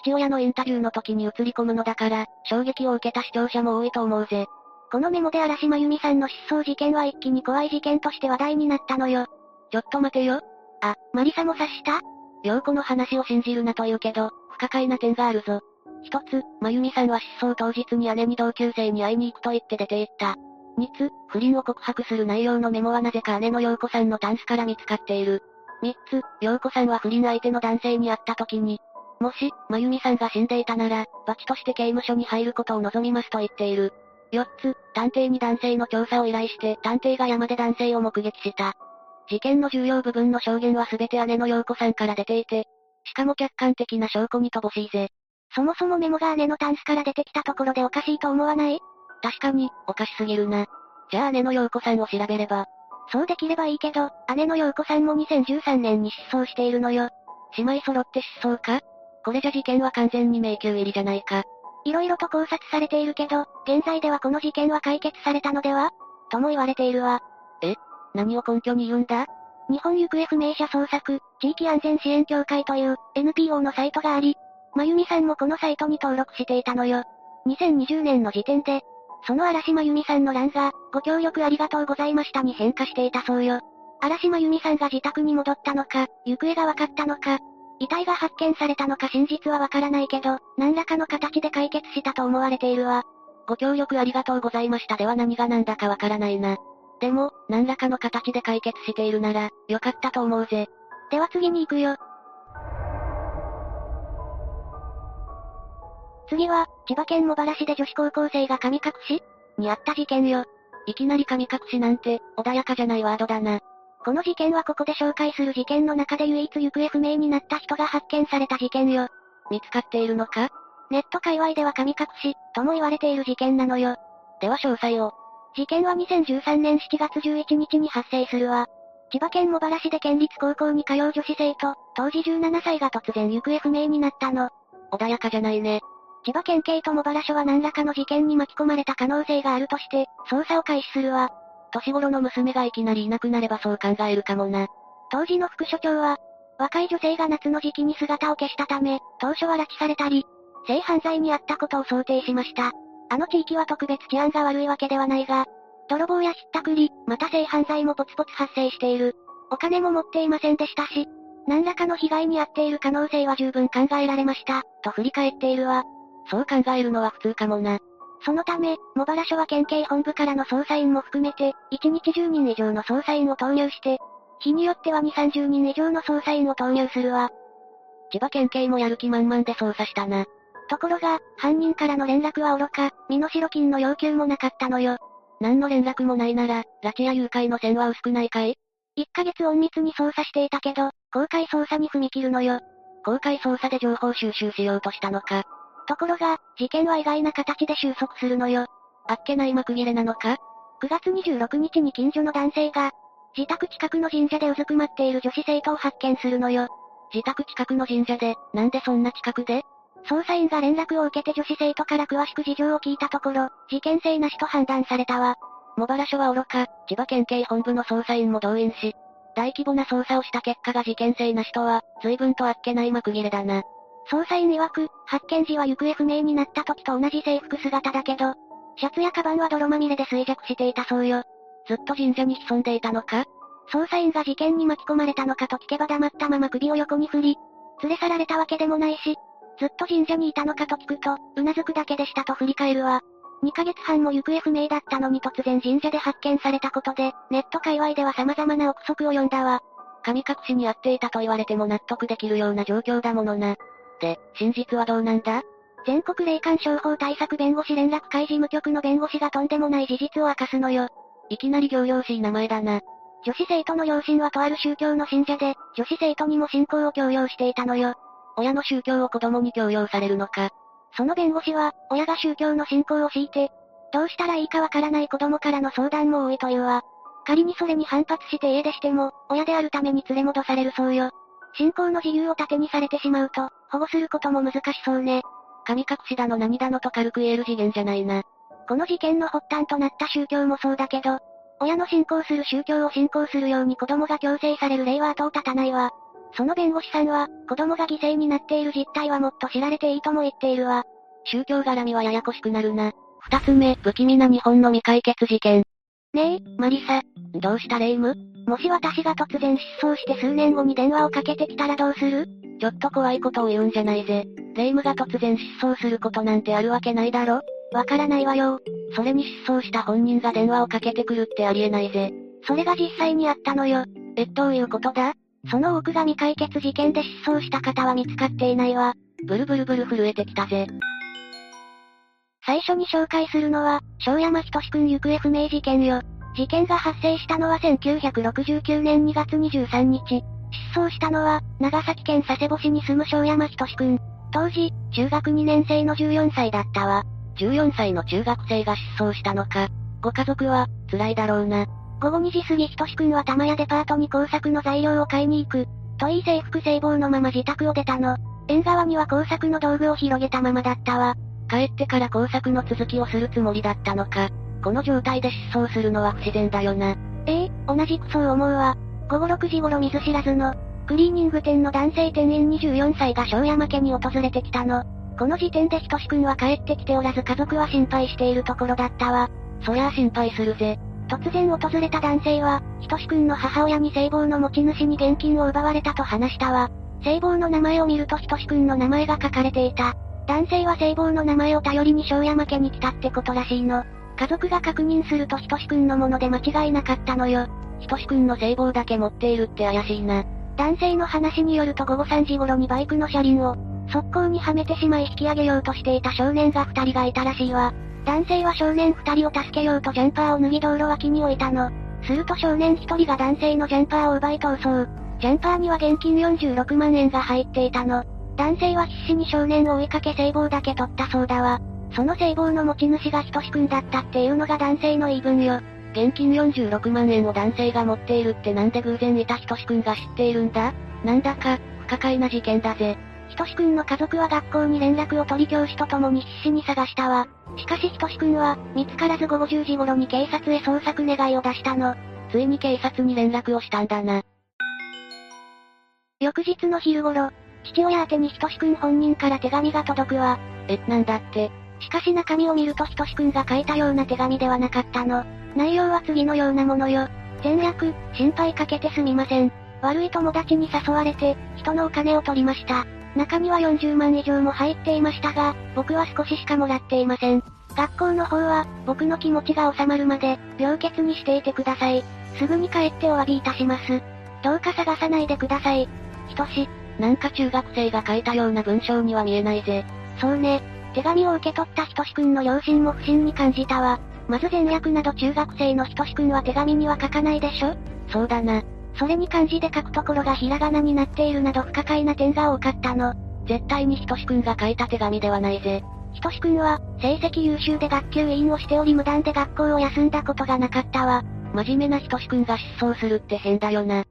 父親のインタビューの時に映り込むのだから、衝撃を受けた視聴者も多いと思うぜ。このメモで嵐真由美さんの失踪事件は一気に怖い事件として話題になったのよ。ちょっと待てよ。あ、マリサも察した？陽子の話を信じるなと言うけど、不可解な点があるぞ。一つ、真由美さんは失踪当日に姉に同級生に会いに行くと言って出て行った。二つ、不倫を告白する内容のメモはなぜか姉の陽子さんのタンスから見つかっている。三つ、陽子さんは不倫相手の男性に会った時に、もし、真由美さんが死んでいたなら、罰として刑務所に入ることを望みますと言っている。四つ、探偵に男性の調査を依頼して、探偵が山で男性を目撃した。事件の重要部分の証言はすべて姉の陽子さんから出ていて、しかも客観的な証拠に乏しいぜ。そもそもメモが姉のタンスから出てきたところでおかしいと思わない？確かに、おかしすぎるな。じゃあ姉の陽子さんを調べれば。そうできればいいけど、姉の陽子さんもにせんじゅうさんねんに失踪しているのよ。姉妹揃って失踪か？これじゃ事件は完全に迷宮入りじゃないか。いろいろと考察されているけど、現在ではこの事件は解決されたのでは？とも言われているわ。え？何を根拠に言うんだ？日本行方不明者捜索、地域安全支援協会という エヌピーオー のサイトがあり、真由美さんもこのサイトに登録していたのよ。にせんにじゅうねんの時点で、その嵐真由美さんの欄が、ご協力ありがとうございましたに変化していたそうよ。嵐真由美さんが自宅に戻ったのか、行方がわかったのか、遺体が発見されたのか真実はわからないけど、何らかの形で解決したと思われているわ。ご協力ありがとうございましたでは何が何だかわからないな。でも、何らかの形で解決しているなら、よかったと思うぜ。では次に行くよ。次は、千葉県茂原市で女子高校生が神隠しにあった事件よ。いきなり神隠しなんて、穏やかじゃないワードだな。この事件はここで紹介する事件の中で唯一行方不明になった人が発見された事件よ。見つかっているのか？ネット界隈では神隠し、とも言われている事件なのよ。では詳細を。事件はにせんじゅうさんねんしちがつじゅういちにちに発生するわ。千葉県茂原市で県立高校に通う女子生徒、当時じゅうななさいが突然行方不明になったの。穏やかじゃないね。千葉県警と茂原署は何らかの事件に巻き込まれた可能性があるとして、捜査を開始するわ。年頃の娘がいきなりいなくなればそう考えるかもな。当時の副署長は、若い女性が夏の時期に姿を消したため、当初は拉致されたり、性犯罪にあったことを想定しました。あの地域は特別治安が悪いわけではないが、泥棒やひったくり、また性犯罪もポツポツ発生している。お金も持っていませんでしたし、何らかの被害に遭っている可能性は十分考えられました、と振り返っているわ。そう考えるのは普通かもな。そのため、茂原署は県警本部からの捜査員も含めて、いちにちじゅうにん以上の捜査員を投入して、日によってはにじゅう、さんじゅうにん以上の捜査員を投入するわ。千葉県警もやる気満々で捜査したな。ところが、犯人からの連絡は愚か、身代金の要求もなかったのよ。何の連絡もないなら、拉致や誘拐の線は薄くないかい？いっかげつ隠密に捜査していたけど、公開捜査に踏み切るのよ。公開捜査で情報収集しようとしたのか。ところが、事件は意外な形で収束するのよ。あっけない幕切れなのか？ くがつにじゅうろくにちに近所の男性が、自宅近くの神社でうずくまっている女子生徒を発見するのよ。自宅近くの神社で、なんでそんな近くで？捜査員が連絡を受けて女子生徒から詳しく事情を聞いたところ、事件性なしと判断されたわ。茂原署はおろか、千葉県警本部の捜査員も動員し、大規模な捜査をした結果が事件性なしとは、随分とあっけない幕切れだな。捜査員曰く、発見時は行方不明になった時と同じ制服姿だけど、シャツやカバンは泥まみれで衰弱していたそうよ。ずっと神社に潜んでいたのか？捜査員が事件に巻き込まれたのかと聞けば黙ったまま首を横に振り、連れ去られたわけでもないし、ずっと神社にいたのかと聞くと、うなずくだけでしたと振り返るわ。にかげつはんも行方不明だったのに突然神社で発見されたことで、ネット界隈では様々な憶測を呼んだわ。神隠しにあっていたと言われても納得できるような状況だものな。で、真実はどうなんだ？全国霊感商法対策弁護士連絡会事務局の弁護士がとんでもない事実を明かすのよ。いきなり仰々しい名前だな。女子生徒の両親はとある宗教の信者で、女子生徒にも信仰を強要していたのよ。親の宗教を子供に強要されるのか。その弁護士は、親が宗教の信仰を強いて、どうしたらいいかわからない子供からの相談も多いというわ。仮にそれに反発して家出しても、親であるために連れ戻されるそうよ。信仰の自由を盾にされてしまうと、保護することも難しそうね。神隠しだの何だのと軽く言える次元じゃないな。この事件の発端となった宗教もそうだけど、親の信仰する宗教を信仰するように子供が強制される例は後を絶たないわ。その弁護士さんは、子供が犠牲になっている実態はもっと知られていいとも言っているわ。宗教絡みはややこしくなるな。二つ目、不気味な日本の未解決事件。ねえ、マリサ、どうした霊夢？もし私が突然失踪して数年後に電話をかけてきたらどうする？ちょっと怖いことを言うんじゃないぜ。霊夢が突然失踪することなんてあるわけないだろ？わからないわよ。それに失踪した本人が電話をかけてくるってありえないぜ。それが実際にあったのよ。え、どういうことだ？その多くが未解決事件で失踪した方は見つかっていないわ。ブルブルブル震えてきたぜ。最初に紹介するのは、庄山仁君行方不明事件よ。事件が発生したのはせんきゅうひゃくろくじゅうきゅうねんにがつにじゅうさんにち。失踪したのは、長崎県佐世保市に住む庄山仁君。当時、中学にねんせいのじゅうよんさいだったわ。じゅうよんさいの中学生が失踪したのか。ご家族は、辛いだろうな。ごごにじ過ぎひとしくんは玉屋デパートに工作の材料を買いに行く。といい制服制帽のまま自宅を出たの。縁側には工作の道具を広げたままだったわ。帰ってから工作の続きをするつもりだったのか。この状態で失踪するのは不自然だよな。ええ、同じくそう思うわ。ごごろくじごろ見ず知らずの、クリーニング店の男性店員にじゅうよんさいが庄山家に訪れてきたの。この時点でひとしくんは帰ってきておらず家族は心配しているところだったわ。そりゃあ心配するぜ。突然訪れた男性は、ひとしくんの母親に聖望の持ち主に現金を奪われたと話したわ。聖望の名前を見るとひとしくんの名前が書かれていた。男性は聖望の名前を頼りに庄山家に来たってことらしいの。家族が確認するとひとしくんのもので間違いなかったのよ。ひとしくんの聖望だけ持っているって怪しいな。男性の話によるとごごさんじごろにバイクの車輪を、速攻にはめてしまい引き上げようとしていた少年がふたりがいたらしいわ。男性は少年ふたりを助けようとジャンパーを脱ぎ道路脇に置いたの。すると少年ひとりが男性のジャンパーを奪い逃走。ジャンパーには現金よんじゅうろくまんえんが入っていたの。男性は必死に少年を追いかけ聖望だけ取ったそうだわ。その聖望の持ち主がひとしくんだったっていうのが男性の言い分よ。現金よんじゅうろくまんえんを男性が持っているってなんで偶然いたひとしくんが知っているんだ？なんだか、不可解な事件だぜ。ひとしくんの家族は学校に連絡を取り教師と共に必死に探したわ。しかしひとしくんは、見つからずごごじゅうじごろに警察へ捜索願いを出したの。ついに警察に連絡をしたんだな。翌日の昼頃、父親宛てにひとしくん本人から手紙が届くわ。え、なんだって。しかし中身を見るとひとしくんが書いたような手紙ではなかったの。内容は次のようなものよ。前略、心配かけてすみません。悪い友達に誘われて、人のお金を取りました。中にはよんじゅうまんいじょうも入っていましたが、僕は少ししかもらっていません。学校の方は、僕の気持ちが収まるまで、病欠にしていてください。すぐに帰ってお詫びいたします。どうか探さないでください。ひとし。なんか中学生が書いたような文章には見えないぜ。そうね。手紙を受け取ったひとしくんの両親も不審に感じたわ。まず前略など中学生のひとしくんは手紙には書かないでしょ？そうだな。それに漢字で書くところがひらがなになっているなど不可解な点が多かったの。絶対にひとしくんが書いた手紙ではないぜ。ひとしくんは、成績優秀で学級委員をしており無断で学校を休んだことがなかったわ。真面目なひとしくんが失踪するって変だよな。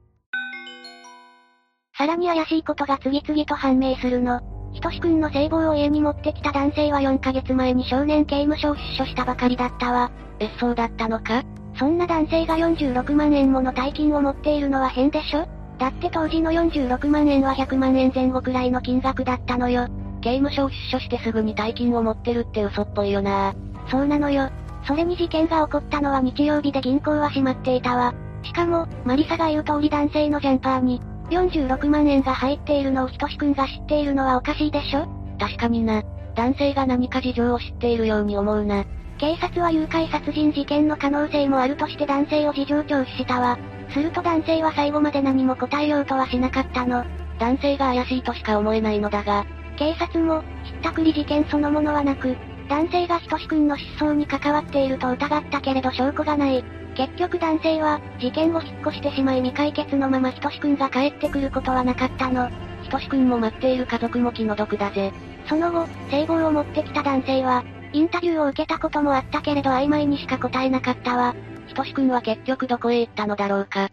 さらに怪しいことが次々と判明するの。ひとしくんの聖望を家に持ってきた男性はよんかげつまえに少年刑務所を出所したばかりだったわ。え、そうだったのか？そんな男性がよんじゅうろくまんえんもの大金を持っているのは変でしょ？だって当時のよんじゅうろくまんえんはひゃくまんえん前後くらいの金額だったのよ。刑務所を出所してすぐに大金を持ってるって嘘っぽいよな。そうなのよ。それに事件が起こったのは日曜日で銀行は閉まっていたわ。しかも、マリサが言う通り男性のジャンパーに、よんじゅうろくまんえんが入っているのをひとしくんが知っているのはおかしいでしょ？確かにな。男性が何か事情を知っているように思うな。警察は誘拐殺人事件の可能性もあるとして男性を事情聴取したわ。すると男性は最後まで何も答えようとはしなかったの。男性が怪しいとしか思えないのだが、警察も、ひったくり事件そのものはなく、男性がひとしくんの失踪に関わっていると疑ったけれど証拠がない。結局男性は、事件を引っ越してしまい未解決のままひとしくんが帰ってくることはなかったの。ひとしくんも待っている家族も気の毒だぜ。その後、聖望を持ってきた男性は、インタビューを受けたこともあったけれど曖昧にしか答えなかったわ。ひとしくんは結局どこへ行ったのだろうか。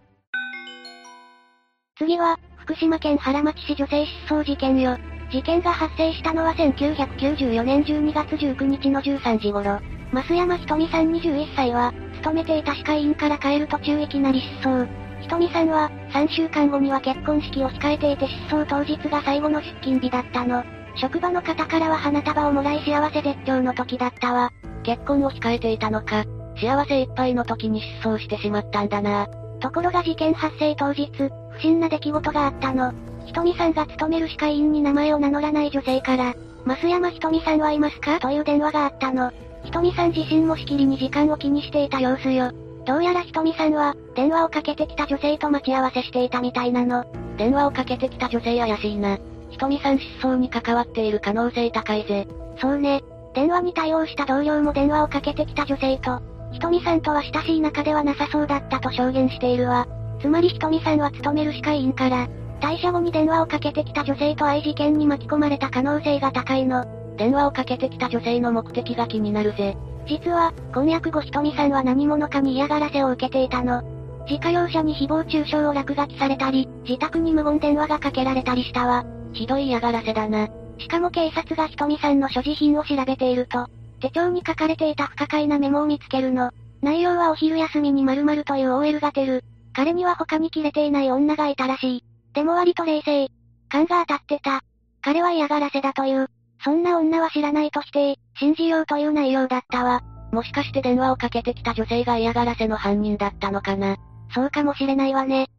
次は、福島県原町市女性失踪事件よ。事件が発生したのはせんきゅうひゃくきゅうじゅうよねんじゅうにがつじゅうくにちのじゅうさんじ頃。増山ひとみさんにじゅういっさいは、勤めていた歯科医院から帰る途中いきなり失踪。ひとみさんは、さんしゅうかんごには結婚式を控えていて失踪当日が最後の出勤日だったの。職場の方からは花束をもらい幸せ絶頂の時だったわ。結婚を控えていたのか、幸せいっぱいの時に失踪してしまったんだな。ところが事件発生当日、不審な出来事があったの。ひとみさんが勤める歯科医院に名前を名乗らない女性から、増山ひとみさんはいますかという電話があったの。ひとみさん自身もしきりに時間を気にしていた様子よ。どうやらひとみさんは、電話をかけてきた女性と待ち合わせしていたみたいなの。電話をかけてきた女性怪しいな。ひとみさん失踪に関わっている可能性高いぜ。そうね。電話に対応した同僚も電話をかけてきた女性と、ひとみさんとは親しい仲ではなさそうだったと証言しているわ。つまりひとみさんは勤める歯科医院から、退社後に電話をかけてきた女性と愛事件に巻き込まれた可能性が高いの。電話をかけてきた女性の目的が気になるぜ。実は、婚約後ひとみさんは何者かに嫌がらせを受けていたの。自家用車に誹謗中傷を落書きされたり、自宅に無言電話がかけられたりしたわ。ひどい嫌がらせだな。しかも警察がひとみさんの所持品を調べていると、手帳に書かれていた不可解なメモを見つけるの。内容はお昼休みに〇〇という オーエル が出る。彼には他にキレていない女がいたらしい。でも割と冷静。勘が当たってた。彼は嫌がらせだという。そんな女は知らないと否定、信じようという内容だったわ。もしかして電話をかけてきた女性が嫌がらせの犯人だったのかな。そうかもしれないわね。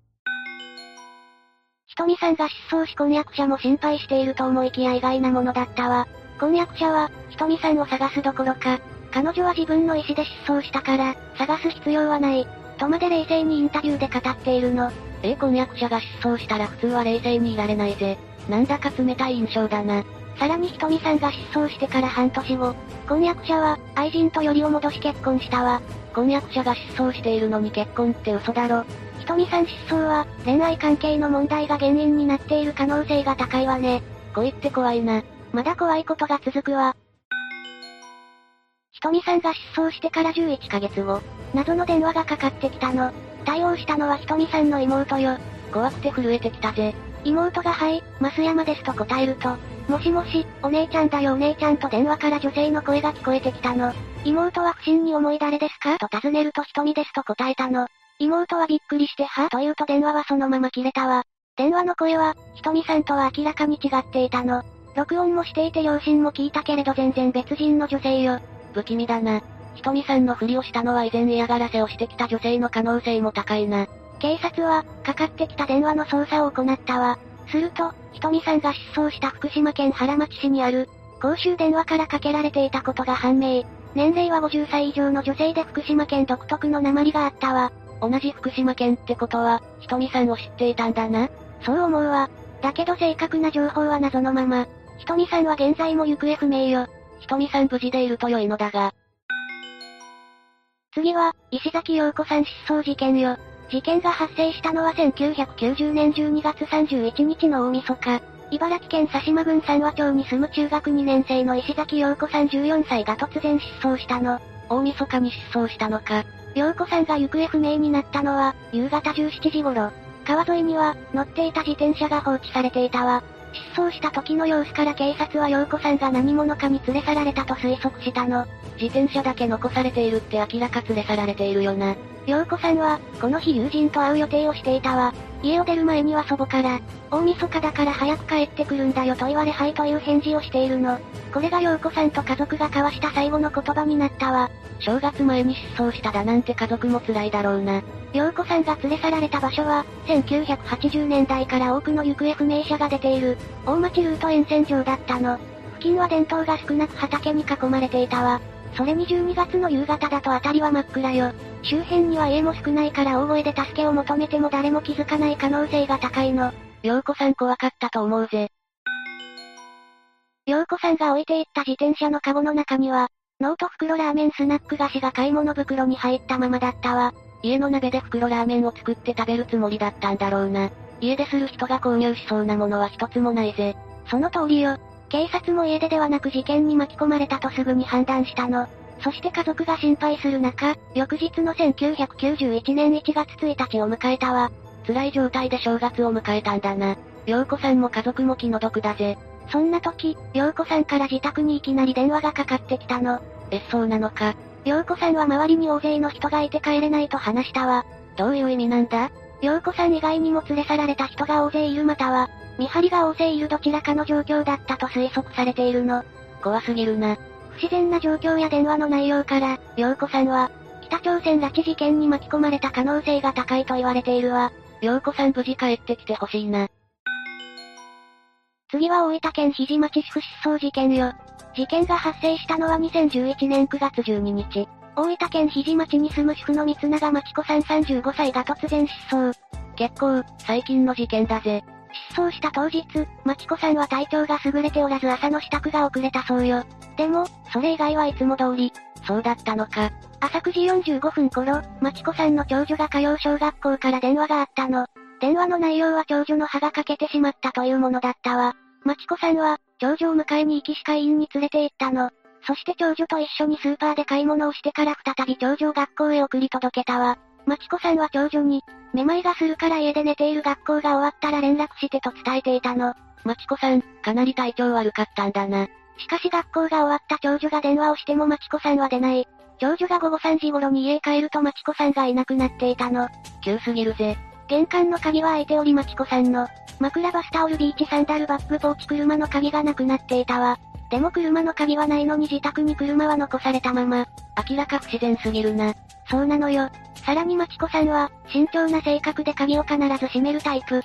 ひとみさんが失踪し婚約者も心配していると思いきや意外なものだったわ。婚約者は、ひとみさんを探すどころか、彼女は自分の意思で失踪したから、探す必要はない、とまで冷静にインタビューで語っているの。え、婚約者が失踪したら普通は冷静にいられないぜ。なんだか冷たい印象だな。さらにひとみさんが失踪してから半年後、婚約者は、愛人とよりを戻し結婚したわ。婚約者が失踪しているのに結婚って嘘だろ。ひとみさん失踪は、恋愛関係の問題が原因になっている可能性が高いわね。恋って怖いな。まだ怖いことが続くわ。ひとみさんが失踪してからじゅういっかげつご、謎の電話がかかってきたの。対応したのはひとみさんの妹よ。怖くて震えてきたぜ。妹がはい、増山ですと答えると、もしもし、お姉ちゃんだよお姉ちゃんと電話から女性の声が聞こえてきたの。妹は不審に思い誰ですかと尋ねるとひとみですと答えたの。妹はびっくりしてはと言うと電話はそのまま切れたわ。電話の声は、ひとみさんとは明らかに違っていたの。録音もしていて両親も聞いたけれど全然別人の女性よ。不気味だな。ひとみさんのふりをしたのは以前嫌がらせをしてきた女性の可能性も高いな。警察は、かかってきた電話の捜査を行ったわ。すると、ひとみさんが失踪した福島県原町市にある、公衆電話からかけられていたことが判明。年齢はごじゅっさい以上の女性で福島県独特の訛りがあったわ。同じ福島県ってことは、ひとみさんを知っていたんだな。そう思うわ。だけど正確な情報は謎のまま。ひとみさんは現在も行方不明よ。ひとみさん無事でいると良いのだが。次は、石崎陽子さん失踪事件よ。事件が発生したのはせんきゅうひゃくきゅうじゅうねんじゅうにがつさんじゅういちにちの大晦日。茨城県佐島郡三和町に住む中学にねん生の石崎陽子さんじゅうよんさいが突然失踪したの。大晦日に失踪したのか。陽子さんが行方不明になったのは、夕方じゅうしちじ頃。川沿いには、乗っていた自転車が放置されていたわ。失踪した時の様子から警察は陽子さんが何者かに連れ去られたと推測したの。自転車だけ残されているって明らか連れ去られているよな。陽子さんは、この日友人と会う予定をしていたわ。家を出る前には祖母から、大晦日だから早く帰ってくるんだよと言われはいという返事をしているの。これが陽子さんと家族が交わした最後の言葉になったわ。正月前に失踪しただなんて家族も辛いだろうな。陽子さんが連れ去られた場所は、せんきゅうひゃくはちじゅうねんだいから多くの行方不明者が出ている、大町ルート沿線上だったの。付近は電灯が少なく畑に囲まれていたわ。それにじゅうにがつの夕方だと辺りは真っ暗よ。周辺には家も少ないから大声で助けを求めても誰も気づかない可能性が高いの。陽子さん怖かったと思うぜ。陽子さんが置いていった自転車のカゴの中には、ノート袋ラーメンスナック菓子が買い物袋に入ったままだったわ。家の鍋で袋ラーメンを作って食べるつもりだったんだろうな。家でする人が購入しそうなものは一つもないぜ。その通りよ。警察も家出ではなく事件に巻き込まれたとすぐに判断したの。そして家族が心配する中、翌日のせんきゅうひゃくきゅうじゅういちねんいちがつついたちを迎えたわ。辛い状態で正月を迎えたんだな。陽子さんも家族も気の毒だぜ。そんな時、陽子さんから自宅にいきなり電話がかかってきたの。え、そうなのか。陽子さんは周りに大勢の人がいて帰れないと話したわ。どういう意味なんだ？陽子さん以外にも連れ去られた人が大勢いる、または見張りが大勢いるどちらかの状況だったと推測されているの。怖すぎるな。不自然な状況や電話の内容から、陽子さんは、北朝鮮拉致事件に巻き込まれた可能性が高いと言われているわ。陽子さん無事帰ってきてほしいな。次は大分県日出町市不失踪事件よ。事件が発生したのはにせんじゅういちねんくがつじゅうににち。大分県日出町に住む主婦の三永真紀子さんさんじゅうごさいが突然失踪。結構、最近の事件だぜ。失踪した当日、真紀子さんは体調が優れておらず朝の支度が遅れたそうよ。でも、それ以外はいつも通り。そうだったのか。朝くじよんじゅうごふん頃、真紀子さんの長女が通う小学校から電話があったの。電話の内容は長女の歯が欠けてしまったというものだったわ。真紀子さんは、長女を迎えに行き歯科医院に連れて行ったの。そして長女と一緒にスーパーで買い物をしてから再び長女を学校へ送り届けたわ。真紀子さんは長女に、めまいがするから家で寝ている、学校が終わったら連絡してと伝えていたの。真紀子さん、かなり体調悪かったんだな。しかし学校が終わった長女が電話をしても真紀子さんは出ない。長女が午後さんじ頃に家へ帰ると真紀子さんがいなくなっていたの。急すぎるぜ。玄関の鍵は開いており真紀子さんの枕、バスタオル、ビーチサンダル、バッグ、ポーチ、車の鍵がなくなっていたわ。でも車の鍵はないのに自宅に車は残されたまま。明らか不自然すぎるな。そうなのよ。さらに真紀子さんは、慎重な性格で鍵を必ず閉めるタイプ。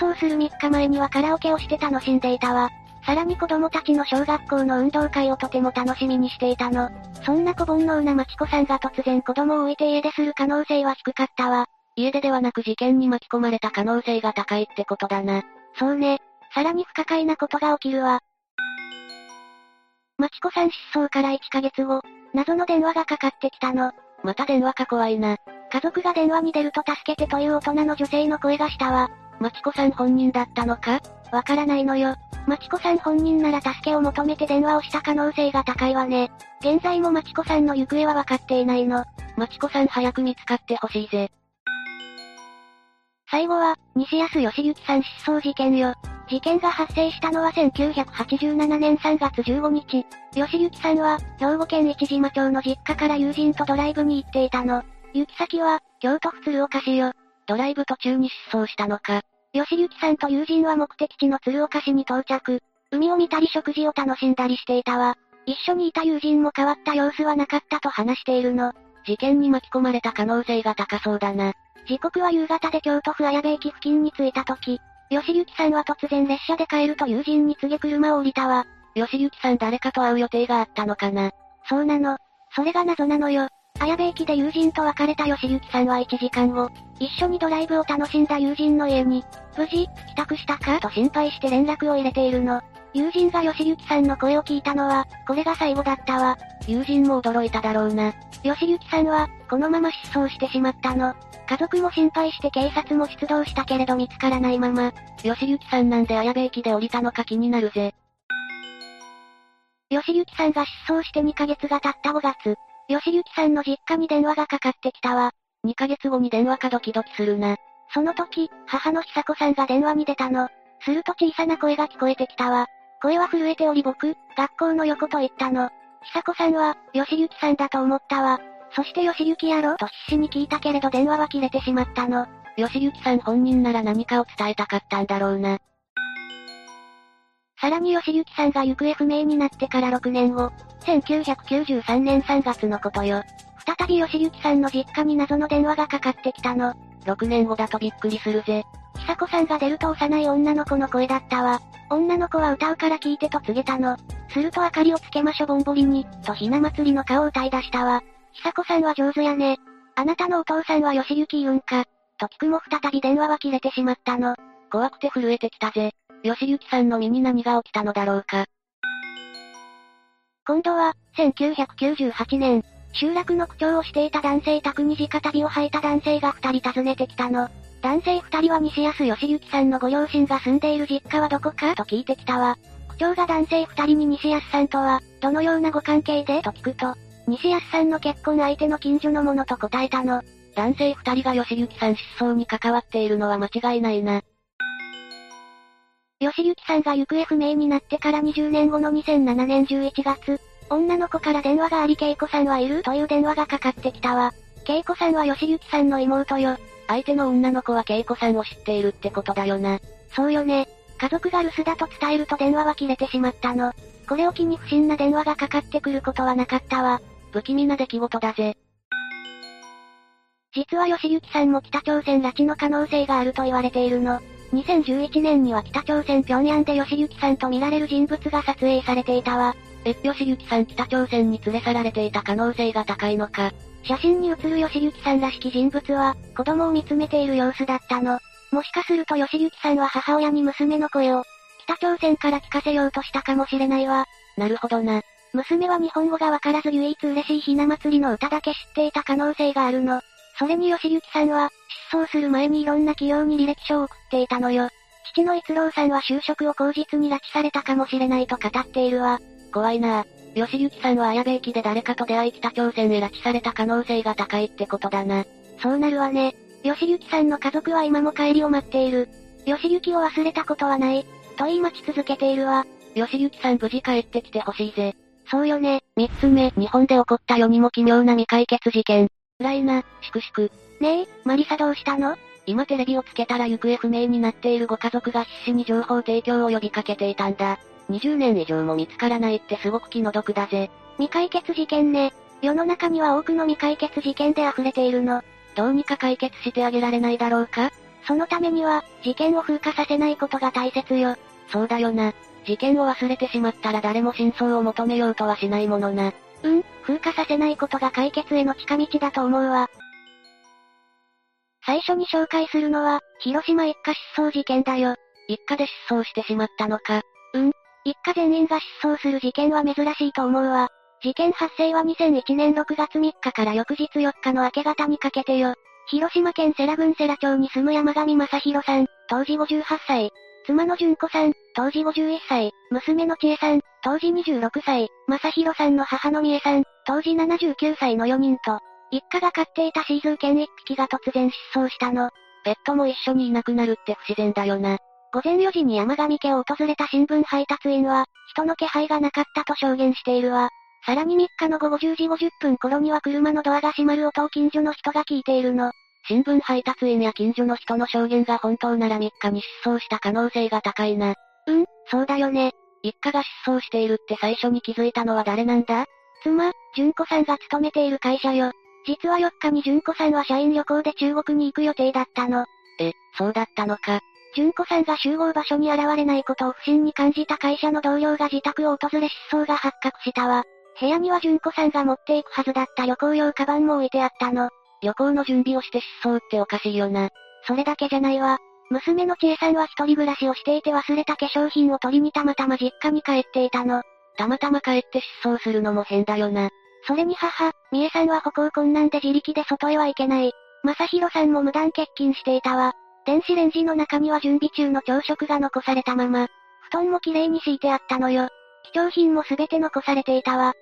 失踪するみっかまえにはカラオケをして楽しんでいたわ。さらに子供たちの小学校の運動会をとても楽しみにしていたの。そんな子煩悩な真紀子さんが突然子供を置いて家出する可能性は低かったわ。家出ではなく事件に巻き込まれた可能性が高いってことだな。そうね。さらに不可解なことが起きるわ。真紀子さん失踪からいっかげつご、謎の電話がかかってきたの。また電話か、怖いな。家族が電話に出ると助けてという大人の女性の声がしたわ。真紀子さん本人だったのか？わからないのよ。真紀子さん本人なら助けを求めて電話をした可能性が高いわね。現在も真紀子さんの行方はわかっていないの。真紀子さん早く見つかってほしいぜ。最後は、西安義行さん失踪事件よ。事件が発生したのはせんきゅうひゃくはちじゅうななねんさんがつじゅうごにち。義行さんは、兵庫県市島町の実家から友人とドライブに行っていたの。行き先は、京都府鶴岡市よ。ドライブ途中に失踪したのか。義行さんと友人は目的地の鶴岡市に到着。海を見たり食事を楽しんだりしていたわ。一緒にいた友人も変わった様子はなかったと話しているの。事件に巻き込まれた可能性が高そうだな。時刻は夕方で京都府綾部駅付近に着いた時、義行さんは突然列車で帰ると友人に告げ車を降りたわ。義行さん誰かと会う予定があったのかな。そうなの。それが謎なのよ。綾部駅で友人と別れた義行さんはいちじかんご、一緒にドライブを楽しんだ友人の家に、無事、帰宅したかと心配して連絡を入れているの。友人が吉行さんの声を聞いたのは、これが最後だったわ。友人も驚いただろうな。吉行さんは、このまま失踪してしまったの。家族も心配して警察も出動したけれど見つからないまま。吉行さんなんで綾部駅で降りたのか気になるぜ。吉行さんが失踪してにかげつが経ったごがつ。吉行さんの実家に電話がかかってきたわ。にかげつごに電話かドキドキするな。その時、母の久子さんが電話に出たの。すると小さな声が聞こえてきたわ。声は震えており僕、学校の横と言ったの。久子さんは、吉行さんだと思ったわ。そして吉行やろと必死に聞いたけれど電話は切れてしまったの。吉行さん本人なら何かを伝えたかったんだろうな。さらに吉行さんが行方不明になってからろくねんご、せんきゅうひゃくきゅうじゅうさんねんさんがつのことよ。再び吉行さんの実家に謎の電話がかかってきたの。ろくねんごだとびっくりするぜ。久子さんが出ると幼い女の子の声だったわ。女の子は歌うから聞いてと告げたの。すると明かりをつけましょぼんぼりに、とひな祭りの顔を歌い出したわ。久子さんは上手やね。あなたのお父さんは吉行言うんか。と聞くも再び電話は切れてしまったの。怖くて震えてきたぜ。吉行さんの身に何が起きたのだろうか。今度は、せんきゅうひゃくきゅうじゅうはちねん、集落の区長をしていた男性宅に直旅を履いた男性が二人訪ねてきたの。男性二人は西安義行さんのご両親が住んでいる実家はどこかと聞いてきたわ。区長が男性二人に西安さんとは、どのようなご関係でと聞くと、西安さんの結婚相手の近所のものと答えたの。男性二人が義行さん失踪に関わっているのは間違いないな。吉行さんが行方不明になってからにじゅうねんごのにせんななねんじゅういちがつ、女の子から電話があり恵子さんはいるという電話がかかってきたわ。恵子さんは吉行さんの妹よ。相手の女の子は恵子さんを知っているってことだよな。そうよね。家族が留守だと伝えると電話は切れてしまったの。これを機に不審な電話がかかってくることはなかったわ。不気味な出来事だぜ。実は吉行さんも北朝鮮拉致の可能性があると言われているの。にせんじゅういちねんには北朝鮮平壌で吉行さんと見られる人物が撮影されていたわ。え、吉行さん北朝鮮に連れ去られていた可能性が高いのか。写真に写る吉行さんらしき人物は、子供を見つめている様子だったの。もしかすると吉行さんは母親に娘の声を、北朝鮮から聞かせようとしたかもしれないわ。なるほどな。娘は日本語がわからず唯一嬉しいひな祭りの歌だけ知っていた可能性があるの。それに吉行さんは、失踪する前にいろんな企業に履歴書を送っていたのよ。父の逸郎さんは就職を口実に拉致されたかもしれないと語っているわ。怖いなぁ。吉行さんは綾部駅で誰かと出会い北朝鮮へ拉致された可能性が高いってことだな。そうなるわね。吉行さんの家族は今も帰りを待っている。吉行を忘れたことはない、と言い待ち続けているわ。吉行さん無事帰ってきてほしいぜ。そうよね。三つ目、日本で起こった世にも奇妙な未解決事件。辛いな、しくしく。ねえ、マリサどうしたの？今テレビをつけたら行方不明になっているご家族が必死に情報提供を呼びかけていたんだ。にじゅうねん以上も見つからないってすごく気の毒だぜ。未解決事件ね。世の中には多くの未解決事件で溢れているの。どうにか解決してあげられないだろうか？そのためには、事件を風化させないことが大切よ。そうだよな。事件を忘れてしまったら誰も真相を求めようとはしないものな。うん、風化させないことが解決への近道だと思うわ。最初に紹介するのは、広島一家失踪事件だよ。一家で失踪してしまったのか。うん、一家全員が失踪する事件は珍しいと思うわ。事件発生はにせんいちねんろくがつみっかから翌日よっかの明け方にかけてよ。広島県世羅郡世羅町に住む山上正弘さん、当時ごじゅうはっさい。妻の純子さん、当時ごじゅういっさい、娘の千恵さん、当時にじゅうろくさい、正弘さんの母の美恵さん、当時ななじゅうきゅうさいのよにんと、一家が飼っていたシーズー犬いっぴきが突然失踪したの。ペットも一緒にいなくなるって不自然だよな。ごぜんよじに山上家を訪れた新聞配達員は、人の気配がなかったと証言しているわ。さらにみっかの午後じゅうじごじゅっぷん頃には車のドアが閉まる音を近所の人が聞いているの。新聞配達員や近所の人の証言が本当ならみっかに失踪した可能性が高いな。うん、そうだよね。一家が失踪しているって最初に気づいたのは誰なんだ？妻、純子さんが勤めている会社よ。実はよっかに純子さんは社員旅行で中国に行く予定だったの。え、そうだったのか。純子さんが集合場所に現れないことを不審に感じた会社の同僚が自宅を訪れ失踪が発覚したわ。部屋には純子さんが持っていくはずだった旅行用カバンも置いてあったの。旅行の準備をして失踪っておかしいよな。それだけじゃないわ。娘の千恵さんは一人暮らしをしていて忘れた化粧品を取りにたまたま実家に帰っていたの。たまたま帰って失踪するのも変だよな。それに母、美恵さんは歩行困難で自力で外へは行けない。正弘さんも無断欠勤していたわ。電子レンジの中には準備中の朝食が残されたまま。布団も綺麗に敷いてあったのよ。貴重品もすべて残されていたわ。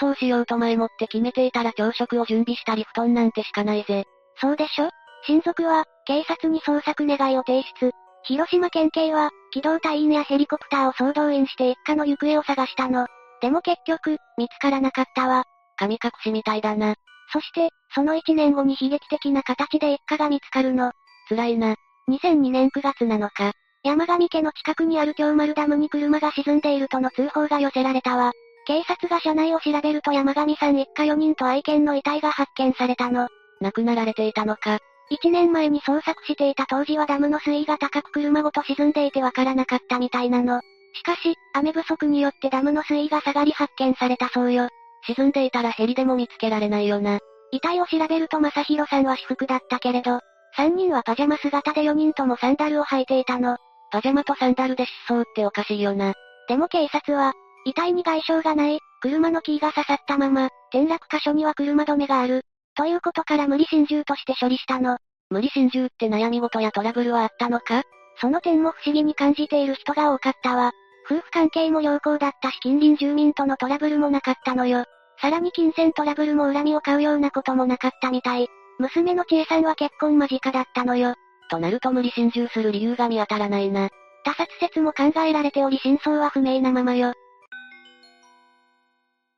失踪しようと前もって決めていたら朝食を準備したり布団なんてしかないぜ。そうでしょ？親族は、警察に捜索願を提出。広島県警は、機動隊員やヘリコプターを総動員して一家の行方を探したの。でも結局、見つからなかったわ。神隠しみたいだな。そして、そのいちねんごに悲劇的な形で一家が見つかるの。辛いな。にせんにねんくがつなのか。山上家の近くにある京丸ダムに車が沈んでいるとの通報が寄せられたわ。警察が車内を調べると山上さん一家よにんと愛犬の遺体が発見されたの。亡くなられていたのか。いちねんまえに捜索していた当時はダムの水位が高く車ごと沈んでいてわからなかったみたいなの。しかし、雨不足によってダムの水位が下がり発見されたそうよ。沈んでいたらヘリでも見つけられないよな。遺体を調べると正弘さんは私服だったけれど、さんにんはパジャマ姿でよにんともサンダルを履いていたの。パジャマとサンダルで失踪っておかしいよな。でも警察は、遺体に外傷がない、車のキーが刺さったまま、転落箇所には車止めがある。ということから無理心中として処理したの。無理心中って悩み事やトラブルはあったのか？その点も不思議に感じている人が多かったわ。夫婦関係も良好だったし近隣住民とのトラブルもなかったのよ。さらに金銭トラブルも恨みを買うようなこともなかったみたい。娘の千恵さんは結婚間近だったのよ。となると無理心中する理由が見当たらないな。他殺説も考えられており真相は不明なままよ。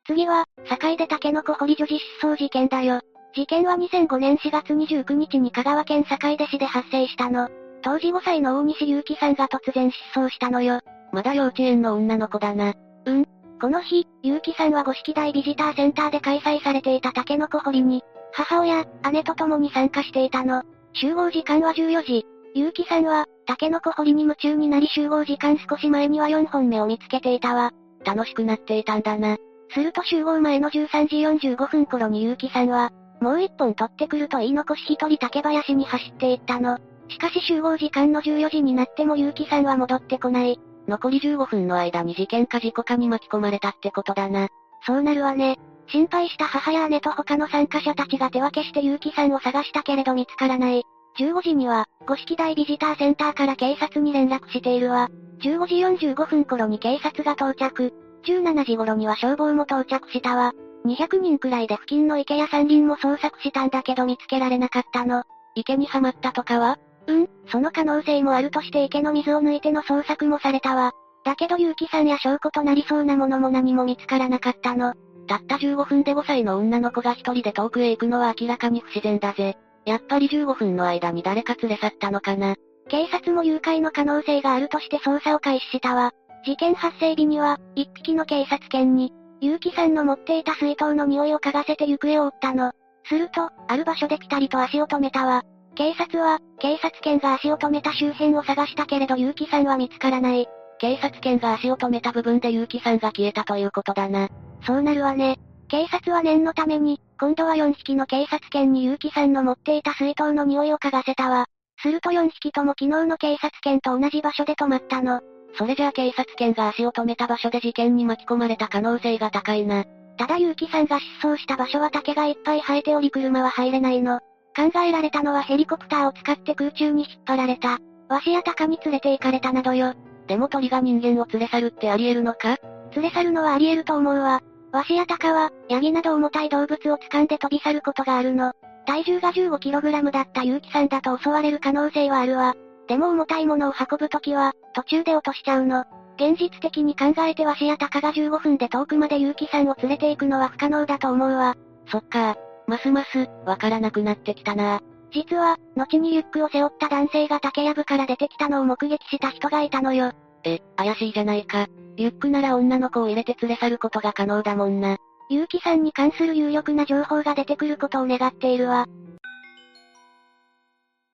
次は、堺でタケノコ掘り女児失踪事件だよ。事件はにせんごねんしがつにじゅうくにちに香川県堺出市で発生したの。当時ごさいの大西祐希さんが突然失踪したのよ。まだ幼稚園の女の子だな。うん。この日、祐希さんは五色台ビジターセンターで開催されていたタケノコ掘りに、母親、姉と共に参加していたの。集合時間はじゅうよじ。祐希さんは、タケノコ掘りに夢中になり集合時間少し前にはよんほんめを見つけていたわ。楽しくなっていたんだな。すると集合前のじゅうさんじよんじゅうごふん頃に祐希さんは、もう一本取ってくると言い残し一人竹林に走っていったの。しかし集合時間のじゅうよじになっても結城さんは戻ってこない。残りじゅうごふんの間に事件か事故かに巻き込まれたってことだな。そうなるわね。心配した母や姉と他の参加者たちが手分けして結城さんを探したけれど見つからない。じゅうごじには、五色台ビジターセンターから警察に連絡しているわ。じゅうごじよんじゅうごふん頃に警察が到着。じゅうしちじ頃には消防も到着したわ。にひゃくにんくらいで付近の池や山林も捜索したんだけど見つけられなかったの。池にはまったとかは？うん、その可能性もあるとして池の水を抜いての捜索もされたわ。だけど結城さんや証拠となりそうなものも何も見つからなかったの。たったじゅうごふんでごさいの女の子が一人で遠くへ行くのは明らかに不自然だぜ。やっぱりじゅうごふんの間に誰か連れ去ったのかな。警察も誘拐の可能性があるとして捜査を開始したわ。事件発生日には、一匹の警察犬に、結城さんの持っていた水筒の匂いを嗅がせて行方を追ったの。すると、ある場所でピタリと足を止めたわ。警察は、警察犬が足を止めた周辺を探したけれど結城さんは見つからない。警察犬が足を止めた部分で結城さんが消えたということだな。そうなるわね。警察は念のために、今度はよんひきの警察犬に結城さんの持っていた水筒の匂いを嗅がせたわ。するとよんひきとも昨日の警察犬と同じ場所で止まったの。それじゃあ警察犬が足を止めた場所で事件に巻き込まれた可能性が高いな。ただ結城さんが失踪した場所は竹がいっぱい生えており車は入れないの。考えられたのはヘリコプターを使って空中に引っ張られた。ワシやタカに連れて行かれたなどよ。でも鳥が人間を連れ去るってあり得るのか？連れ去るのはあり得ると思うわ。ワシやタカは、ヤギなど重たい動物を掴んで飛び去ることがあるの。体重が じゅうごキログラム だった結城さんだと襲われる可能性はあるわ。でも重たいものを運ぶときは、途中で落としちゃうの。現実的に考えてワシやタカがじゅうごふんで遠くまで結城さんを連れて行くのは不可能だと思うわ。そっか。ますます、わからなくなってきたな。実は、後にリュックを背負った男性が竹やぶから出てきたのを目撃した人がいたのよ。え、怪しいじゃないか。リュックなら女の子を入れて連れ去ることが可能だもんな。結城さんに関する有力な情報が出てくることを願っているわ。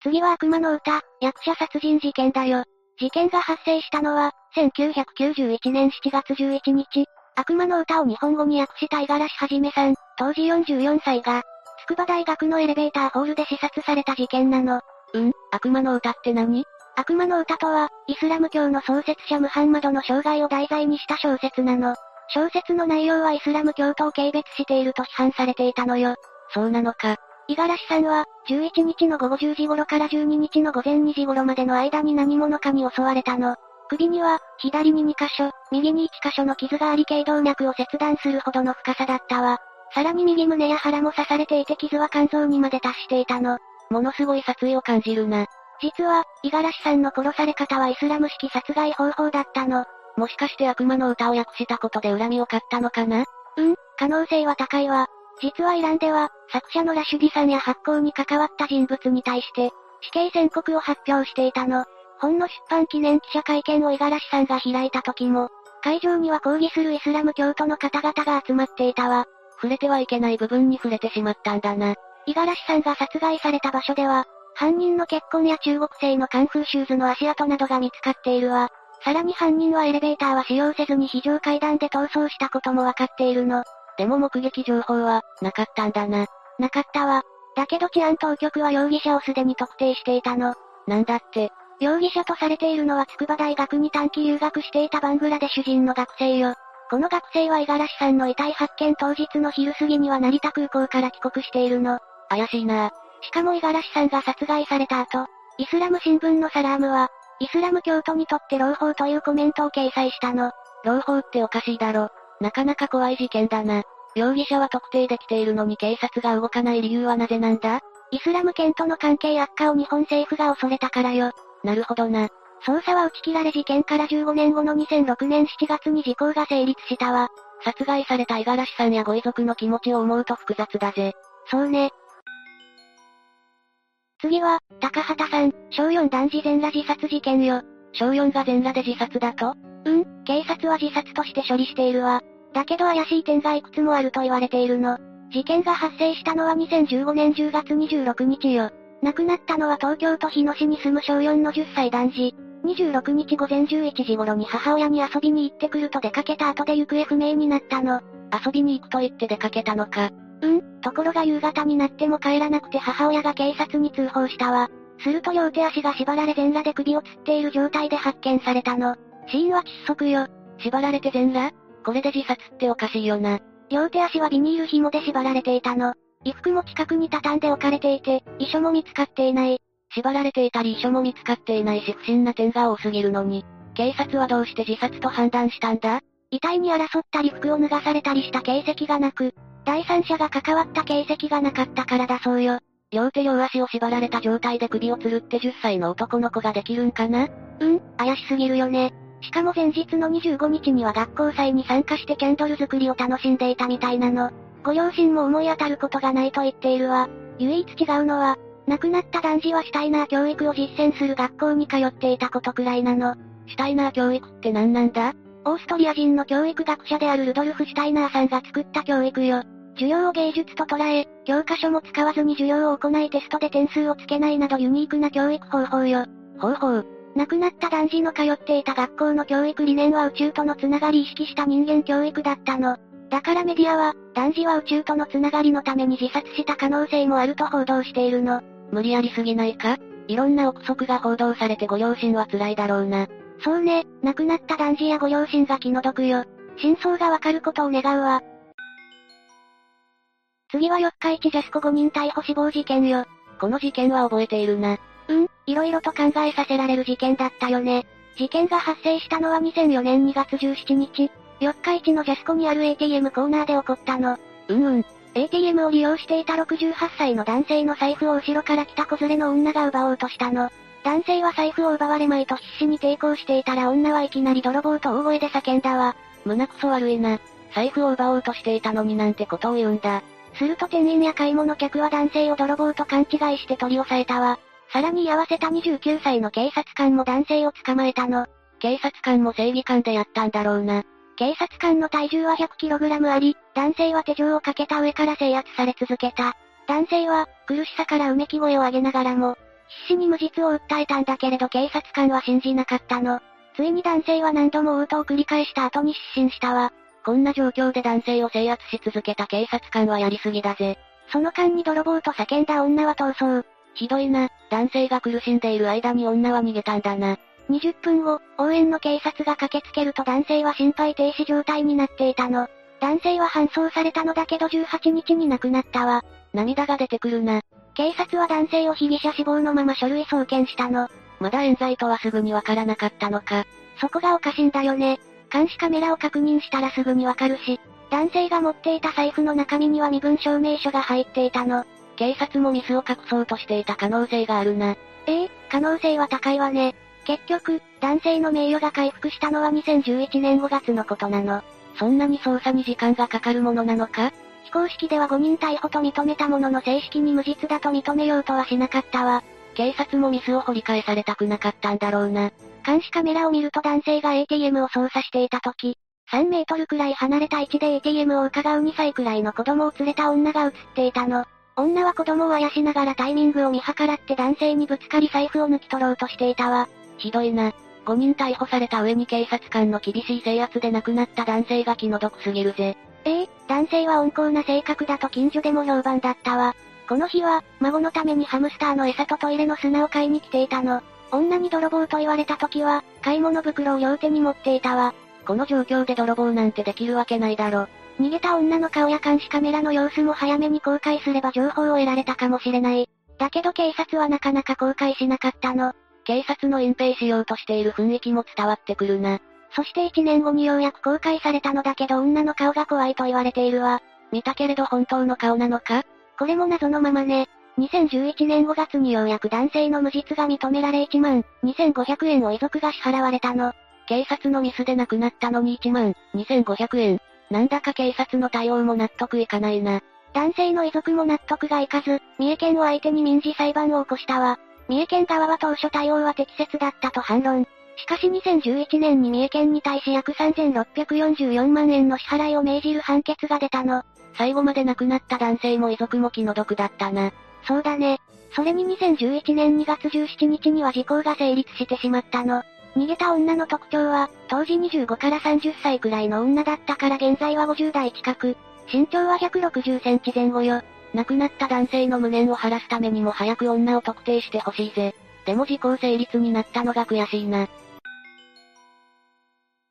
次は悪魔の歌、役者殺人事件だよ。事件が発生したのは、せんきゅうひゃくきゅうじゅういちねんしちがつじゅういちにち、悪魔の歌を日本語に訳した五十嵐はじめさん、当時よんじゅうよんさいが、筑波大学のエレベーターホールで刺殺された事件なの。うん、悪魔の歌って何？悪魔の歌とは、イスラム教の創設者ムハンマドの生涯を題材にした小説なの。小説の内容はイスラム教徒を軽蔑していると批判されていたのよ。そうなのか。五十嵐さんは、じゅういちにちの午後じゅうじ頃からじゅうににちの午前にじ頃までの間に何者かに襲われたの。首には、左ににかしょ、右にいっかしょの傷があり頸動脈を切断するほどの深さだったわ。さらに右胸や腹も刺されていて傷は肝臓にまで達していたの。ものすごい殺意を感じるな。実は、五十嵐さんの殺され方はイスラム式殺害方法だったの。もしかして悪魔の歌を訳したことで恨みを買ったのかな？うん、可能性は高いわ。実はイランでは、作者のラシュディさんや発行に関わった人物に対して、死刑宣告を発表していたの。本の出版記念記者会見を五十嵐さんが開いた時も、会場には抗議するイスラム教徒の方々が集まっていたわ。触れてはいけない部分に触れてしまったんだな。五十嵐さんが殺害された場所では、犯人の血痕や中国製のカンフーシューズの足跡などが見つかっているわ。さらに犯人はエレベーターは使用せずに非常階段で逃走したこともわかっているの。でも目撃情報は、なかったんだな。なかったわ。だけど治安当局は容疑者をすでに特定していたの。なんだって。容疑者とされているのは筑波大学に短期留学していたバングラデシュ人の学生よ。この学生は五十嵐さんの遺体発見当日の昼過ぎには成田空港から帰国しているの。怪しいなぁ。しかも五十嵐さんが殺害された後、イスラム新聞のサラームは、イスラム教徒にとって朗報というコメントを掲載したの。朗報っておかしいだろ。なかなか怖い事件だな。容疑者は特定できているのに警察が動かない理由はなぜなんだ？イスラム圏との関係悪化を日本政府が恐れたからよ。なるほどな。捜査は打ち切られ事件からじゅうごねんごのにせんろくねんしちがつに時効が成立したわ。殺害された五十嵐さんやご遺族の気持ちを思うと複雑だぜ。そうね。次は、高畑さん、しょうよん男児全裸自殺事件よ。しょうよんが全裸で自殺だと？うん、警察は自殺として処理しているわ。だけど怪しい点がいくつもあると言われているの。事件が発生したのはにせんじゅうごねんじゅうがつにじゅうろくにちよ。亡くなったのは東京都日野市に住むしょうよんのじゅっさい男児。にじゅうろくにち午前じゅういちじ頃に母親に遊びに行ってくると出かけた後で行方不明になったの。遊びに行くと言って出かけたのか。うん、ところが夕方になっても帰らなくて母親が警察に通報したわ。すると両手足が縛られ全裸で首を吊っている状態で発見されたの。死因は窒息よ。縛られて全裸？これで自殺っておかしいよな。両手足はビニール紐で縛られていたの。衣服も近くに畳んで置かれていて、遺書も見つかっていない。縛られていたり遺書も見つかっていないし不審な点が多すぎるのに、警察はどうして自殺と判断したんだ？遺体に争ったり服を脱がされたりした形跡がなく、第三者が関わった形跡がなかったからだそうよ。両手両足を縛られた状態で首を吊るってじゅっさいの男の子ができるんかな？うん、怪しすぎるよね。しかも前日のにじゅうごにちには学校祭に参加してキャンドル作りを楽しんでいたみたいなの。ご両親も思い当たることがないと言っているわ。唯一違うのは、亡くなった男児はシュタイナー教育を実践する学校に通っていたことくらいなの。シュタイナー教育って何なんだ？オーストリア人の教育学者であるルドルフ・シュタイナーさんが作った教育よ。授業を芸術と捉え、教科書も使わずに授業を行いテストで点数をつけないなどユニークな教育方法よ。方法。亡くなった男児の通っていた学校の教育理念は宇宙とのつながり意識した人間教育だったの。だからメディアは、男児は宇宙とのつながりのために自殺した可能性もあると報道しているの。無理やりすぎないか？いろんな憶測が報道されてご両親は辛いだろうな。そうね、亡くなった男児やご両親が気の毒よ。真相がわかることを願うわ。次はよっかいちジャスコごにん逮捕死亡事件よ。この事件は覚えているな。うん、いろいろと考えさせられる事件だったよね。事件が発生したのはにせんよねんにがつじゅうしちにち、よっかいちのジャスコにある エーティーエム コーナーで起こったの。うんうん。エーティーエム を利用していたろくじゅうはっさいの男性の財布を後ろから来た子連れの女が奪おうとしたの。男性は財布を奪われまいと必死に抵抗していたら女はいきなり泥棒と大声で叫んだわ。胸くそ悪いな。財布を奪おうとしていたのになんてことを言うんだ。すると店員や買い物客は男性を泥棒と勘違いして取り押さえたわ。さらに居合わせたにじゅうきゅうさいの警察官も男性を捕まえたの。警察官も正義感でやったんだろうな。警察官の体重は ひゃくキログラム あり、男性は手錠をかけた上から制圧され続けた。男性は、苦しさからうめき声を上げながらも、必死に無実を訴えたんだけれど警察官は信じなかったの。ついに男性は何度も応答を繰り返した後に失神したわ。こんな状況で男性を制圧し続けた警察官はやりすぎだぜ。その間に泥棒と叫んだ女は逃走。ひどいな。男性が苦しんでいる間に女は逃げたんだな。にじゅっぷんご、応援の警察が駆けつけると男性は心肺停止状態になっていたの。男性は搬送されたのだけどじゅうはちにちに亡くなったわ。涙が出てくるな。警察は男性を被疑者死亡のまま書類送検したの。まだ冤罪とはすぐにわからなかったのか。そこがおかしいんだよね。監視カメラを確認したらすぐにわかるし、男性が持っていた財布の中身には身分証明書が入っていたの。警察もミスを隠そうとしていた可能性があるな。ええ、可能性は高いわね。結局、男性の名誉が回復したのはにせんじゅういちねんごがつのことなの。そんなに捜査に時間がかかるものなのか？非公式ではごにん逮捕と認めたものの正式に無実だと認めようとはしなかったわ。警察もミスを掘り返されたくなかったんだろうな。監視カメラを見ると男性が エーティーエム を操作していた時、さんメートルくらい離れた位置で エーティーエム を伺うにさいくらいの子供を連れた女が映っていたの。女は子供をあやしながらタイミングを見計らって男性にぶつかり財布を抜き取ろうとしていたわ。ひどいな。ごにん逮捕された上に警察官の厳しい制圧で亡くなった男性が気の毒すぎるぜ。ええ、男性は温厚な性格だと近所でも評判だったわ。この日は、孫のためにハムスターの餌とトイレの砂を買いに来ていたの。女に泥棒と言われた時は、買い物袋を両手に持っていたわ。この状況で泥棒なんてできるわけないだろ。逃げた女の顔や監視カメラの様子も早めに公開すれば情報を得られたかもしれない。だけど警察はなかなか公開しなかったの。警察の隠蔽しようとしている雰囲気も伝わってくるな。そしていちねんごにようやく公開されたのだけど女の顔が怖いと言われているわ。見たけれど本当の顔なのか？これも謎のままね。にせんじゅういちねんごがつにようやく男性の無実が認められいちまんにせんごひゃくえんを遺族が支払われたの。警察のミスで亡くなったのにいちまんにせんごひゃくえん。なんだか警察の対応も納得いかないな。男性の遺族も納得がいかず、三重県を相手に民事裁判を起こしたわ。三重県側は当初対応は適切だったと反論。しかしにせんじゅういちねんに三重県に対し約さんぜんろっぴゃくよんじゅうよんまんえんの支払いを命じる判決が出たの。最後まで亡くなった男性も遺族も気の毒だったな。そうだね。それににせんじゅういちねんにがつじゅうしちにちには時効が成立してしまったの。逃げた女の特徴は、当時にじゅうごからさんじゅっさいくらいの女だったから現在はごじゅうだい近く。身長はひゃくろくじゅっセンチぜん後よ。亡くなった男性の無念を晴らすためにも早く女を特定してほしいぜ。でも時効成立になったのが悔しいな。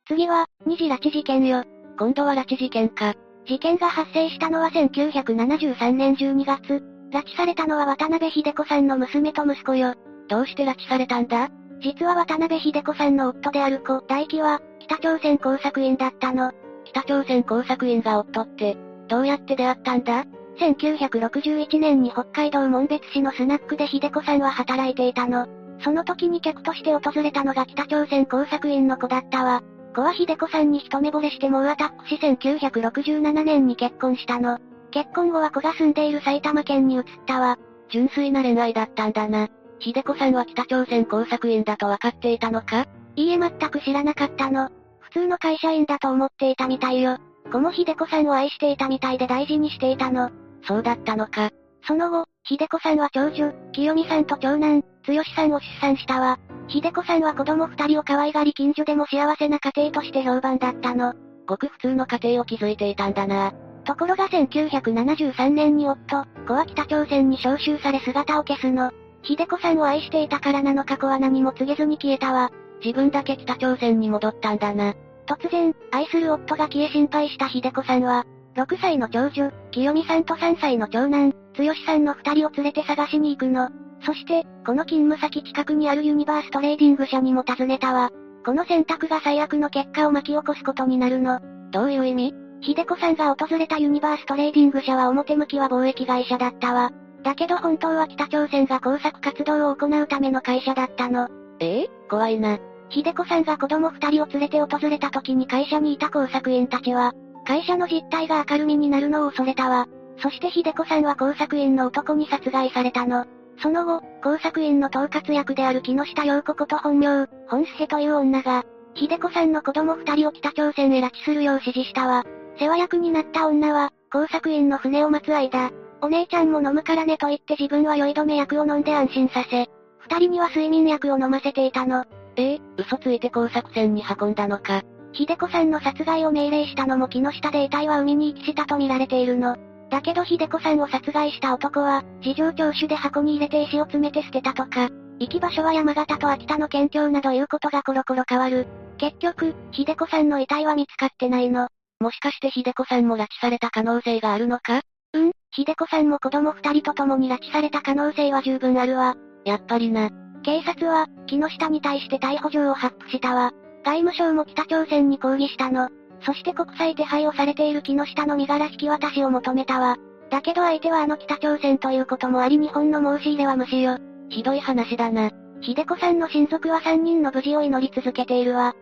次は、二次拉致事件よ。今度は拉致事件か。事件が発生したのはせんきゅうひゃくななじゅうさんねんじゅうにがつ。拉致されたのは渡辺秀子さんの娘と息子よ。どうして拉致されたんだ？実は渡辺秀子さんの夫である故大輝は、北朝鮮工作員だったの。北朝鮮工作員が夫って、どうやって出会ったんだ？せんきゅうひゃくろくじゅういちねんに北海道紋別市のスナックで秀子さんは働いていたの。その時に客として訪れたのが北朝鮮工作員の子だったわ。子は秀子さんに一目惚れして猛アタックしせんきゅうひゃくろくじゅうななねんに結婚したの。結婚後は子が住んでいる埼玉県に移ったわ。純粋な恋愛だったんだな。秀子さんは北朝鮮工作員だと分かっていたのか？いいえ、全く知らなかったの。普通の会社員だと思っていたみたいよ。子も秀子さんを愛していたみたいで大事にしていたの。そうだったのか。その後、秀子さんは長女、清美さんと長男、剛さんを出産したわ。秀子さんは子供二人を可愛がり近所でも幸せな家庭として評判だったの。ごく普通の家庭を築いていたんだな。ところがせんきゅうひゃくななじゅうさんねんに夫、子は北朝鮮に召集され姿を消すの。秀子さんを愛していたからなのか子は何も告げずに消えたわ。自分だけ北朝鮮に戻ったんだな。突然、愛する夫が消え心配した秀子さんは、ろくさいの長女、清美さんとさんさいの長男、剛さんのふたりを連れて探しに行くの。そして、この勤務先近くにあるユニバーストレーディング社にも訪ねたわ。この選択が最悪の結果を巻き起こすことになるの。どういう意味？秀子さんが訪れたユニバーストレーディング社は表向きは貿易会社だったわ。だけど本当は北朝鮮が工作活動を行うための会社だったの。ええ？怖いな。秀子さんが子供二人を連れて訪れた時に会社にいた工作員たちは、会社の実態が明るみになるのを恐れたわ。そして秀子さんは工作員の男に殺害されたの。その後、工作員の統括役である木下陽子こと本名、本スヘという女が、秀子さんの子供二人を北朝鮮へ拉致するよう指示したわ。世話役になった女は、工作員の船を待つ間、お姉ちゃんも飲むからねと言って自分は酔い止め薬を飲んで安心させ、二人には睡眠薬を飲ませていたの。ええ、嘘ついて工作船に運んだのか。秀子さんの殺害を命令したのも木下で遺体は海に遺棄したと見られているの。だけど秀子さんを殺害した男は、事情聴取で箱に入れて石を詰めて捨てたとか、行き場所は山形と秋田の県境などいうことがコロコロ変わる。結局、秀子さんの遺体は見つかってないの。もしかして秀子さんも拉致された可能性があるのか？うん、秀子さんも子供二人と共に拉致された可能性は十分あるわ。やっぱりな。警察は、木下に対して逮捕状を発布したわ。外務省も北朝鮮に抗議したの。そして国際手配をされている木下の身柄引き渡しを求めたわ。だけど相手はあの北朝鮮ということもあり日本の申し入れは無視よ。ひどい話だな。秀子さんの親族はさんにんの無事を祈り続けているわ。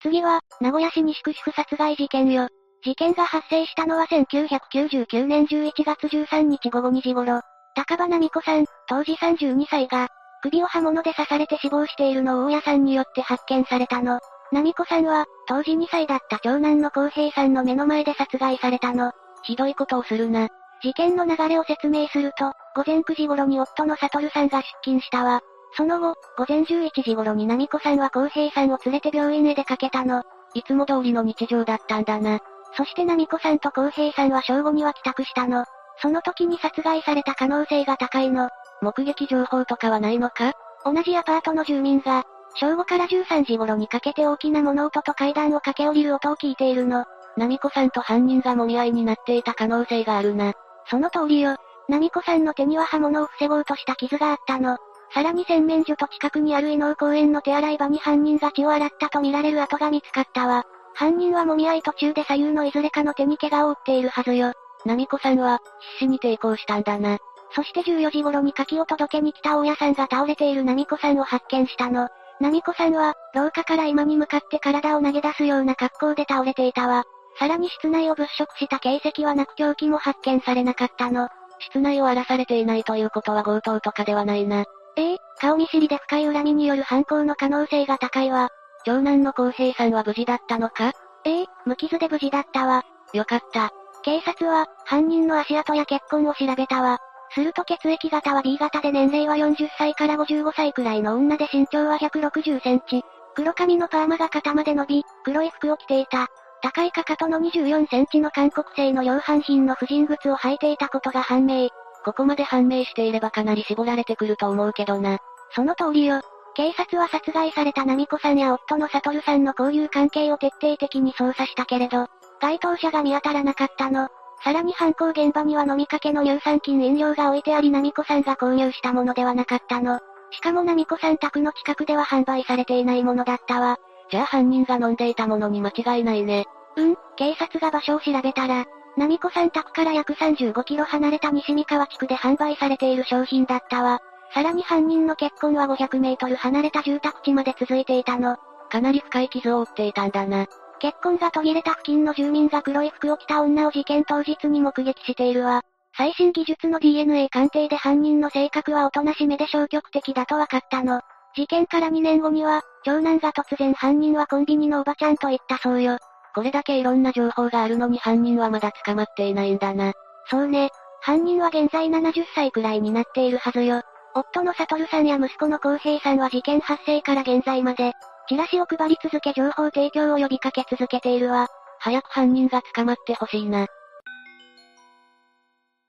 次は、名古屋市西区主婦殺害事件よ。事件が発生したのはせんきゅうひゃくきゅうじゅうきゅうねんじゅういちがつじゅうさんにち午後にじ頃、高場奈美子さん、当時さんじゅうにさいが、首を刃物で刺されて死亡しているのを大家さんによって発見されたの。奈美子さんは、当時にさいだった長男の康平さんの目の前で殺害されたの。ひどいことをするな。事件の流れを説明すると、午前くじ頃に夫の悟さんが出勤したわ。その後、午前じゅういちじ頃に奈美子さんは康平さんを連れて病院へ出かけたの。いつも通りの日常だったんだな。そして奈美子さんと康平さんは正午には帰宅したの。その時に殺害された可能性が高いの。目撃情報とかはないのか？同じアパートの住民が、正午からじゅうさんじ頃にかけて大きな物音と階段を駆け下りる音を聞いているの。奈美子さんと犯人がもみ合いになっていた可能性があるな。その通りよ。奈美子さんの手には刃物を防ごうとした傷があったの。さらに洗面所と近くにある伊能公園の手洗い場に犯人が血を洗ったと見られる跡が見つかったわ。犯人はもみ合い途中で左右のいずれかの手に怪我を負っているはずよ。奈美子さんは、必死に抵抗したんだな。そしてじゅうよじ頃に柿を届けに来た大家さんが倒れている奈美子さんを発見したの。奈美子さんは、廊下から居間に向かって体を投げ出すような格好で倒れていたわ。さらに室内を物色した形跡はなく凶器も発見されなかったの。室内を荒らされていないということは強盗とかではないな。ええ、顔見知りで深い恨みによる犯行の可能性が高いわ。長男の康平さんは無事だったのか？ええ、無傷で無事だったわ。よかった。警察は、犯人の足跡や血痕を調べたわ。すると血液型は B 型で年齢はよんじゅっさいからごじゅうごさいくらいの女で身長はひゃくろくじゅっセンチ。黒髪のパーマが肩まで伸び、黒い服を着ていた。高いかかとのにじゅうよんセンチの韓国製の量販品の婦人靴を履いていたことが判明。ここまで判明していればかなり絞られてくると思うけどな。その通りよ。警察は殺害された奈美子さんや夫の悟さんの交友関係を徹底的に捜査したけれど、該当者が見当たらなかったの。さらに犯行現場には飲みかけの乳酸菌飲料が置いてあり奈美子さんが購入したものではなかったの。しかも奈美子さん宅の近くでは販売されていないものだったわ。じゃあ犯人が飲んでいたものに間違いないね。うん、警察が場所を調べたら、奈美子さん宅から約さんじゅうごキロ離れた西三河地区で販売されている商品だったわ。さらに犯人の血痕はごひゃくメートル離れた住宅地まで続いていたの。かなり深い傷を負っていたんだな。血痕が途切れた付近の住民が黒い服を着た女を事件当日に目撃しているわ。最新技術の ディーエヌエー 鑑定で犯人の性格はおとなしめで消極的だと分かったの。事件からにねんごには、長男が突然犯人はコンビニのおばちゃんと言ったそうよ。これだけいろんな情報があるのに犯人はまだ捕まっていないんだな。そうね。犯人は現在ななじゅっさいくらいになっているはずよ。夫の悟さんや息子の康平さんは事件発生から現在まで、チラシを配り続け情報提供を呼びかけ続けているわ。早く犯人が捕まってほしいな。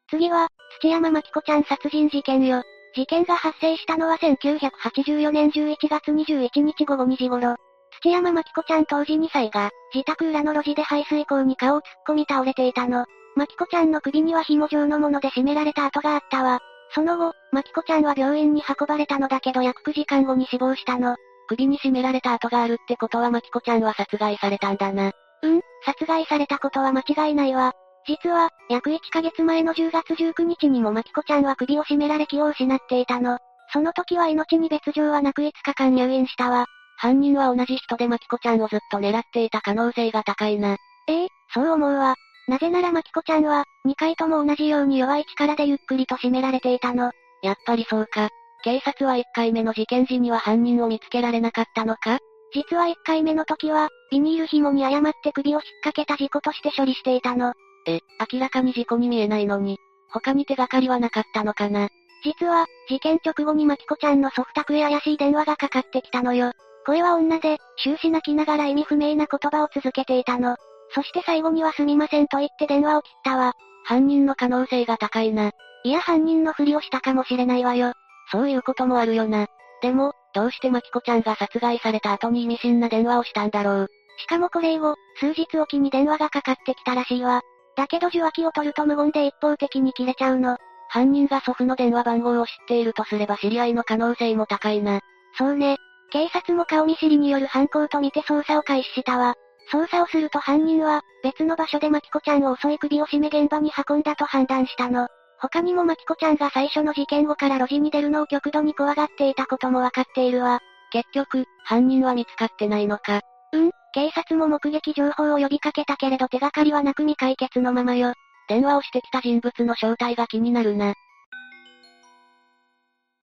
次は、土山真紀子ちゃん殺人事件よ。事件が発生したのはせんきゅうひゃくはちじゅうよねんじゅういちがつにじゅういちにち午後にじ頃、土山真紀子ちゃん当時にさいが、自宅裏の路地で排水溝に顔を突っ込み倒れていたの。真紀子ちゃんの首には紐状のもので絞められた跡があったわ。その後、真紀子ちゃんは病院に運ばれたのだけど約くじかんごに死亡したの。首に絞められた跡があるってことは真紀子ちゃんは殺害されたんだな。うん、殺害されたことは間違いないわ。実は、約いっかげつまえのじゅうがつじゅうくにちにも真紀子ちゃんは首を絞められ気を失っていたの。その時は命に別状はなくいつかかん入院したわ。犯人は同じ人で真紀子ちゃんをずっと狙っていた可能性が高いな。ええ、そう思うわ。なぜなら真紀子ちゃんは、にかいとも同じように弱い力でゆっくりと絞められていたの。やっぱりそうか。警察はいっかいめの事件時には犯人を見つけられなかったのか？実はいっかいめの時は、ビニール紐に誤って首を引っ掛けた事故として処理していたの。え、明らかに事故に見えないのに、他に手がかりはなかったのかな？実は、事件直後に真紀子ちゃんの祖父宅へ怪しい電話がかかってきたのよ。声は女で、終始泣きながら意味不明な言葉を続けていたの。そして最後にはすみませんと言って電話を切ったわ。犯人の可能性が高いな。いや、犯人のふりをしたかもしれないわよ。そういうこともあるよな。でも、どうしてマキコちゃんが殺害された後に意味深な電話をしたんだろう。しかもこれ以後、数日おきに電話がかかってきたらしいわ。だけど受話器を取ると無言で一方的に切れちゃうの。犯人が祖父の電話番号を知っているとすれば知り合いの可能性も高いな。そうね。警察も顔見知りによる犯行とみて捜査を開始したわ。捜査をすると犯人は、別の場所でマキコちゃんを襲い首を絞め現場に運んだと判断したの。他にもマキコちゃんが最初の事件後から路地に出るのを極度に怖がっていたこともわかっているわ。結局、犯人は見つかってないのか。うん、警察も目撃情報を呼びかけたけれど手がかりはなく未解決のままよ。電話をしてきた人物の正体が気になるな。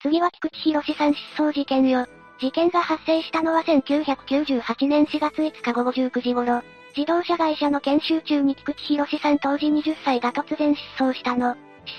次は菊池博さん失踪事件よ。事件が発生したのはせんきゅうひゃくきゅうじゅうはちねんしがついつか午後じゅうくじ頃、自動車会社の研修中に菊池博さん当時はたちが突然失踪したの。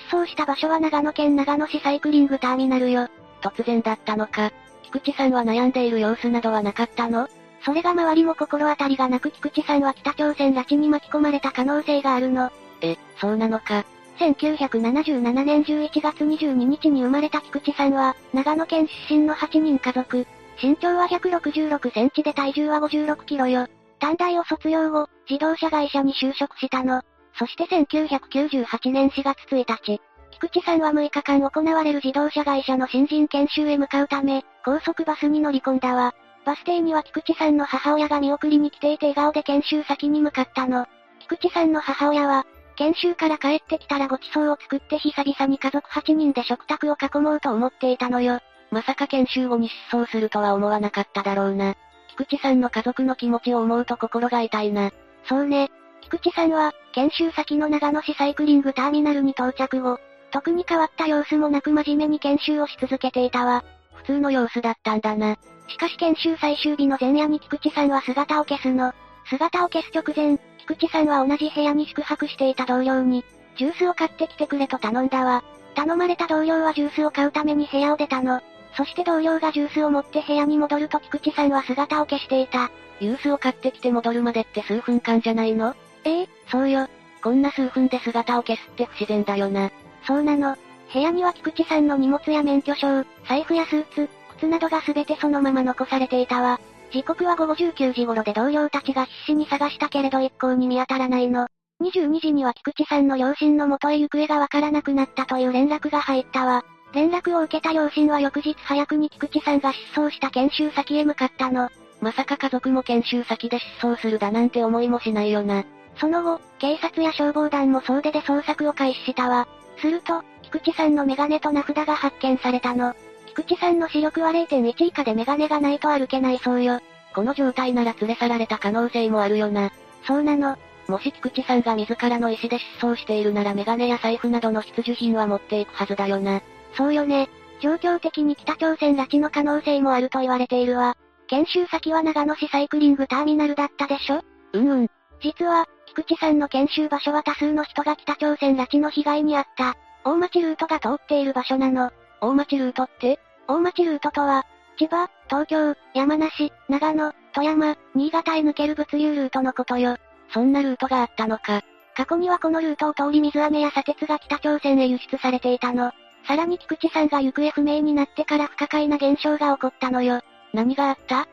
失踪した場所は長野県長野市サイクリングターミナルよ。突然だったのか。菊池さんは悩んでいる様子などはなかったの？それが周りも心当たりがなく、菊池さんは北朝鮮拉致に巻き込まれた可能性があるの。え、そうなのか。せんきゅうひゃくななじゅうななねんじゅういちがつにじゅうににちに生まれた菊池さんは、長野県出身のはちにんかぞく。身長はひゃくろくじゅうろくセンチで体重はごじゅうろくキロよ。短大を卒業後、自動車会社に就職したの。そしてせんきゅうひゃくきゅうじゅうはちねんしがつついたち、菊池さんはむいかかん行われる自動車会社の新人研修へ向かうため、高速バスに乗り込んだわ。バス停には菊池さんの母親が見送りに来ていて笑顔で研修先に向かったの。菊池さんの母親は、研修から帰ってきたらごちそうを作って久々に家族はちにんで食卓を囲もうと思っていたのよ。まさか研修後に失踪するとは思わなかっただろうな。菊池さんの家族の気持ちを思うと心が痛いな。そうね。菊池さんは、研修先の長野市サイクリングターミナルに到着後、特に変わった様子もなく真面目に研修をし続けていたわ。普通の様子だったんだな。しかし研修最終日の前夜に菊池さんは姿を消すの。姿を消す直前、菊池さんは同じ部屋に宿泊していた同僚に、ジュースを買ってきてくれと頼んだわ。頼まれた同僚はジュースを買うために部屋を出たの。そして同僚がジュースを持って部屋に戻ると菊池さんは姿を消していた。ジュースを買ってきて戻るまでって数分間じゃないの？ええ、そうよ。こんな数分で姿を消すって不自然だよな。そうなの。部屋には菊池さんの荷物や免許証、財布やスーツ、靴などがすべてそのまま残されていたわ。時刻は午後じゅうくじ頃で同僚たちが必死に探したけれど一向に見当たらないの。にじゅうにじには菊池さんの両親の元へ行方がわからなくなったという連絡が入ったわ。連絡を受けた両親は翌日早くに菊池さんが失踪した研修先へ向かったの。まさか家族も研修先で失踪するだなんて思いもしないよな。その後、警察や消防団も総出で捜索を開始したわ。すると、菊池さんのメガネと名札が発見されたの。菊池さんの視力は れいてんいち 以下でメガネがないと歩けないそうよ。この状態なら連れ去られた可能性もあるよな。そうなの。もし菊池さんが自らの意思で失踪しているならメガネや財布などの必需品は持っていくはずだよな。そうよね。状況的に北朝鮮拉致の可能性もあると言われているわ。研修先は長野市サイクリングターミナルだったでしょ？うんうん。実は、菊池さんの研修場所は多数の人が北朝鮮拉致の被害に遭った、大町ルートが通っている場所なの。大町ルートって？大町ルートとは、千葉、東京、山梨、長野、富山、新潟へ抜ける物流ルートのことよ。そんなルートがあったのか。過去にはこのルートを通り水飴や砂鉄が北朝鮮へ輸出されていたの。さらに菊池さんが行方不明になってから不可解な現象が起こったのよ。何があった？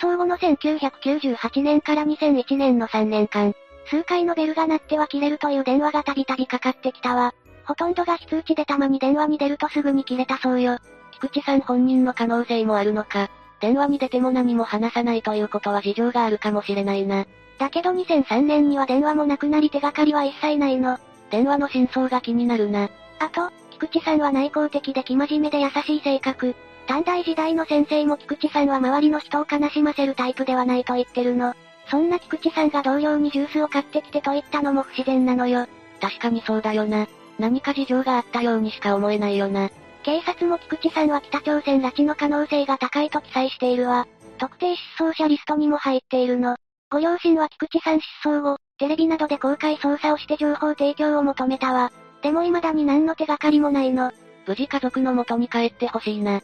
失踪後のせんきゅうひゃくきゅうじゅうはちねんからにせんいちねんのさんねんかん、数回のベルが鳴っては切れるという電話がたびたびかかってきたわ。ほとんどが非通知でたまに電話に出るとすぐに切れたそうよ。菊池さん本人の可能性もあるのか。電話に出ても何も話さないということは事情があるかもしれないな。だけどにせんさんねんには電話もなくなり手がかりは一切ないの。電話の真相が気になるな。あと、菊池さんは内向的で生真面目で優しい性格。短大時代の先生も菊池さんは周りの人を悲しませるタイプではないと言ってるの。そんな菊池さんが同僚にジュースを買ってきてと言ったのも不自然なのよ。確かにそうだよな。何か事情があったようにしか思えないよな。警察も菊池さんは北朝鮮拉致の可能性が高いと記載しているわ。特定失踪者リストにも入っているの。ご両親は菊池さん失踪後、テレビなどで公開捜査をして情報提供を求めたわ。でも未だに何の手がかりもないの。無事家族の元に帰ってほしいな。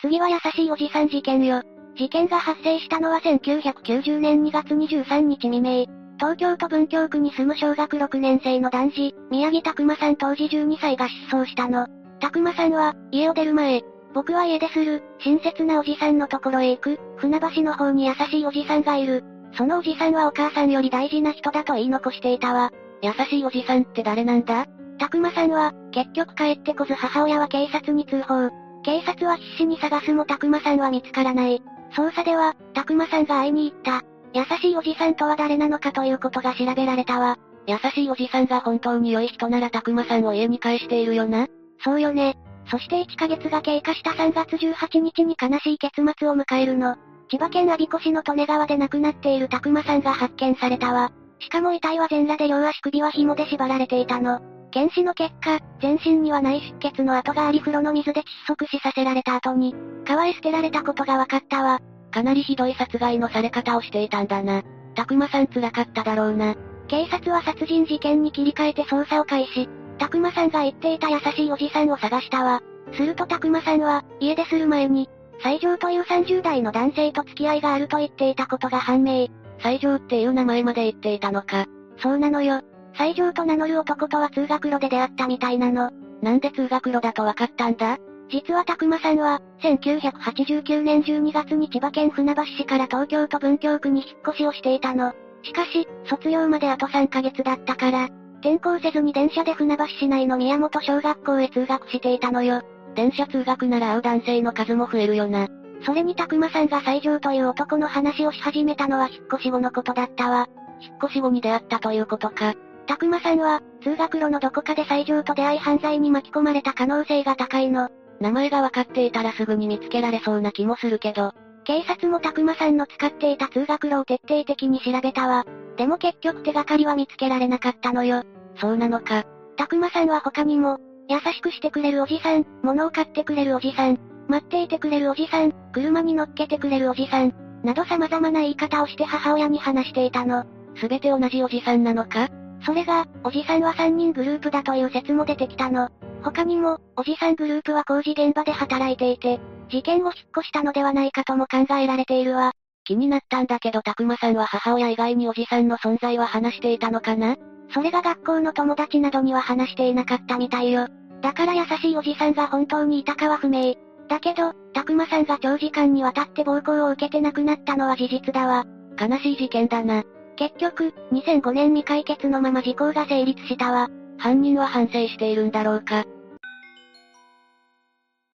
次は優しいおじさん事件よ。事件が発生したのはせんきゅうひゃくきゅうじゅうねんにがつにじゅうさんにち未明、東京都文京区に住む小学ろくねん生の男児、宮城拓馬さん当時じゅうにさいが失踪したの。拓馬さんは、家を出る前、僕は家でする、親切なおじさんのところへ行く、船橋の方に優しいおじさんがいる。そのおじさんはお母さんより大事な人だと言い残していたわ。優しいおじさんって誰なんだ？拓馬さんは、結局帰ってこず母親は警察に通報。警察は必死に探すも拓馬さんは見つからない。捜査では、拓馬さんが会いに行った。優しいおじさんとは誰なのかということが調べられたわ。優しいおじさんが本当に良い人なら拓馬さんを家に返しているよな。そうよね。そしていっかげつが経過したさんがつじゅうはちにちに悲しい結末を迎えるの。千葉県我孫子市の利根川で亡くなっている拓馬さんが発見されたわ。しかも遺体は全裸で両足首は紐で縛られていたの。検視の結果、全身にはない出血の跡があり風呂の水で窒息死させられた後に、川へ捨てられたことが分かったわ。かなりひどい殺害のされ方をしていたんだな。拓馬さん辛かっただろうな。警察は殺人事件に切り替えて捜査を開始。拓馬さんが言っていた優しいおじさんを探したわ。すると拓馬さんは、家出する前に、西条というさんじゅうだいの男性と付き合いがあると言っていたことが判明。西条っていう名前まで言っていたのか。そうなのよ。西条と名乗る男とは通学路で出会ったみたいなの。なんで通学路だとわかったんだ？実は拓馬さんは、せんきゅうひゃくはちじゅうきゅうねんじゅうにがつに千葉県船橋市から東京都文京区に引っ越しをしていたの。しかし、卒業まであとさんかげつだったから、転校せずに電車で船橋市内の宮本小学校へ通学していたのよ。電車通学なら会う男性の数も増えるよな。それに拓馬さんが西条という男の話をし始めたのは引っ越し後のことだったわ。引っ越し後に出会ったということか。拓馬さんは、通学路のどこかで西条と出会い犯罪に巻き込まれた可能性が高いの。名前がわかっていたらすぐに見つけられそうな気もするけど。警察も拓馬さんの使っていた通学路を徹底的に調べたわ。でも結局手がかりは見つけられなかったのよ。そうなのか。拓馬さんは他にも、優しくしてくれるおじさん、物を買ってくれるおじさん、待っていてくれるおじさん、車に乗っけてくれるおじさん、など様々な言い方をして母親に話していたの。すべて同じおじさんなのか？それが、おじさんはさんにんグループだという説も出てきたの。他にも、おじさんグループは工事現場で働いていて、事件を引っ越したのではないかとも考えられているわ。気になったんだけど拓馬さんは母親以外におじさんの存在は話していたのかな？それが学校の友達などには話していなかったみたいよ。だから優しいおじさんが本当にいたかは不明。だけど、拓馬さんが長時間にわたって暴行を受けて亡くなったのは事実だわ。悲しい事件だな。結局、にせんごねん未解決のまま時効が成立したわ。犯人は反省しているんだろうか。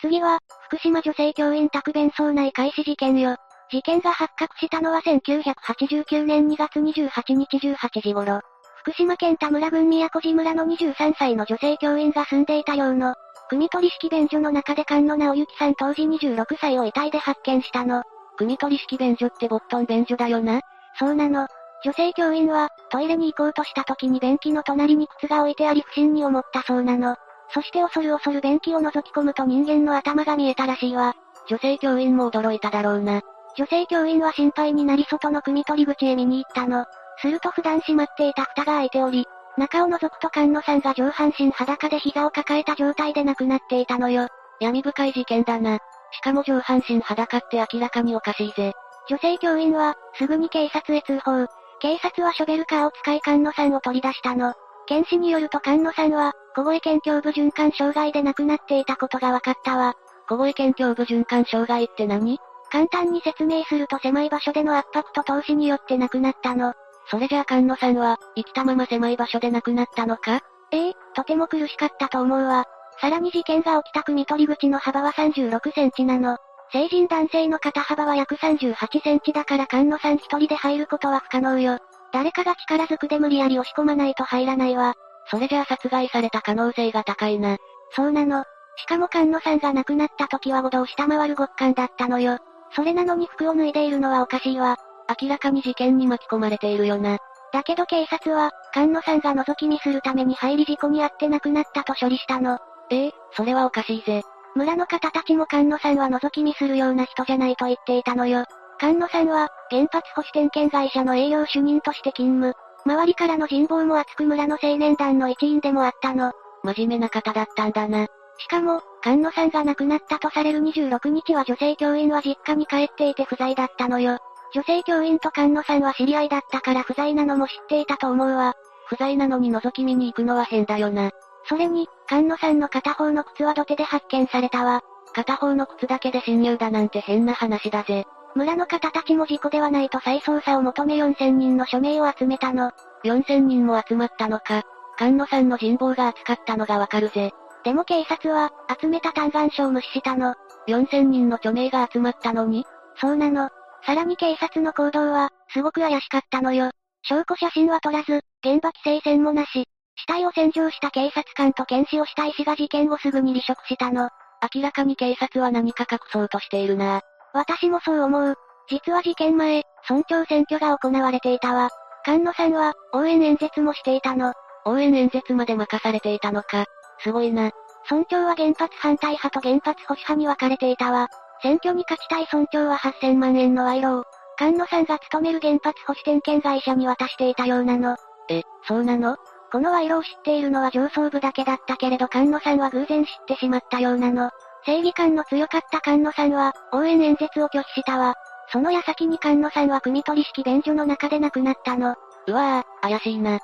次は、福島女性教員宅弁荘内開始事件よ。事件が発覚したのはせんきゅうひゃくはちじゅうきゅうねんにがつにじゅうはちにちじゅうはちじ頃。福島県田村郡宮古寺村のにじゅうさんさいの女性教員が住んでいた寮の、組取式便所の中で菅野直之さん当時にじゅうろくさいを遺体で発見したの。組取式便所ってボットン便所だよな。そうなの。女性教員は、トイレに行こうとした時に便器の隣に靴が置いてあり不審に思ったそうなの。そして恐る恐る便器を覗き込むと人間の頭が見えたらしいわ。女性教員も驚いただろうな。女性教員は心配になり外の組取口へ見に行ったの。すると普段閉まっていた蓋が開いており、中を覗くと菅野さんが上半身裸で膝を抱えた状態で亡くなっていたのよ。闇深い事件だな。しかも上半身裸って明らかにおかしいぜ。女性教員は、すぐに警察へ通報。警察はショベルカーを使い菅野さんを取り出したの。検視によると菅野さんは、小声県胸部循環障害で亡くなっていたことが分かったわ。小声県胸部循環障害って何？簡単に説明すると狭い場所での圧迫と透視によって亡くなったの。それじゃあ菅野さんは、生きたまま狭い場所で亡くなったのか？ええ、とても苦しかったと思うわ。さらに事件が起きた組取口の幅はさんじゅうろくセンチなの。成人男性の肩幅は約さんじゅうはちセンチだから菅野さん一人で入ることは不可能よ。誰かが力ずくで無理やり押し込まないと入らないわ。それじゃあ殺害された可能性が高いな。そうなの。しかも菅野さんが亡くなった時はごどを下回る極寒だったのよ。それなのに服を脱いでいるのはおかしいわ。明らかに事件に巻き込まれているよな。だけど警察は、菅野さんが覗き見するために入り事故に遭って亡くなったと処理したの。ええ、それはおかしいぜ。村の方たちも菅野さんは覗き見するような人じゃないと言っていたのよ。菅野さんは、原発保守点検会社の営業主任として勤務。周りからの人望も厚く村の青年団の一員でもあったの。真面目な方だったんだな。しかも、菅野さんが亡くなったとされるにじゅうろくにちは女性教員は実家に帰っていて不在だったのよ。女性教員と菅野さんは知り合いだったから不在なのも知っていたと思うわ。不在なのに覗き見に行くのは変だよな。それに、菅野さんの片方の靴は土手で発見されたわ。片方の靴だけで侵入だなんて変な話だぜ。村の方たちも事故ではないと再捜査を求めよんせんにんの署名を集めたの。よんせんにんも集まったのか。菅野さんの人望が厚かったのがわかるぜ。でも警察は、集めた嘆願書を無視したの。よんせんにんの署名が集まったのに？そうなの。さらに警察の行動は、すごく怪しかったのよ。証拠写真は撮らず、現場規制線もなし。死体を洗浄した警察官と検視をした医師が事件後すぐに離職したの。明らかに警察は何か隠そうとしているな。私もそう思う。実は事件前、村長選挙が行われていたわ。菅野さんは、応援演説もしていたの。応援演説まで任されていたのか。すごいな。村長は原発反対派と原発保守派に分かれていたわ。選挙に勝ちたい村長ははっせんまんえんの賄賂を、菅野さんが勤める原発保守点検会社に渡していたようなの。え、そうなの？この賄賂を知っているのは上層部だけだったけれど菅野さんは偶然知ってしまったようなの。正義感の強かった菅野さんは、応援演説を拒否したわ。その矢先に菅野さんは組取式便所の中で亡くなったの。うわぁ、怪しいな。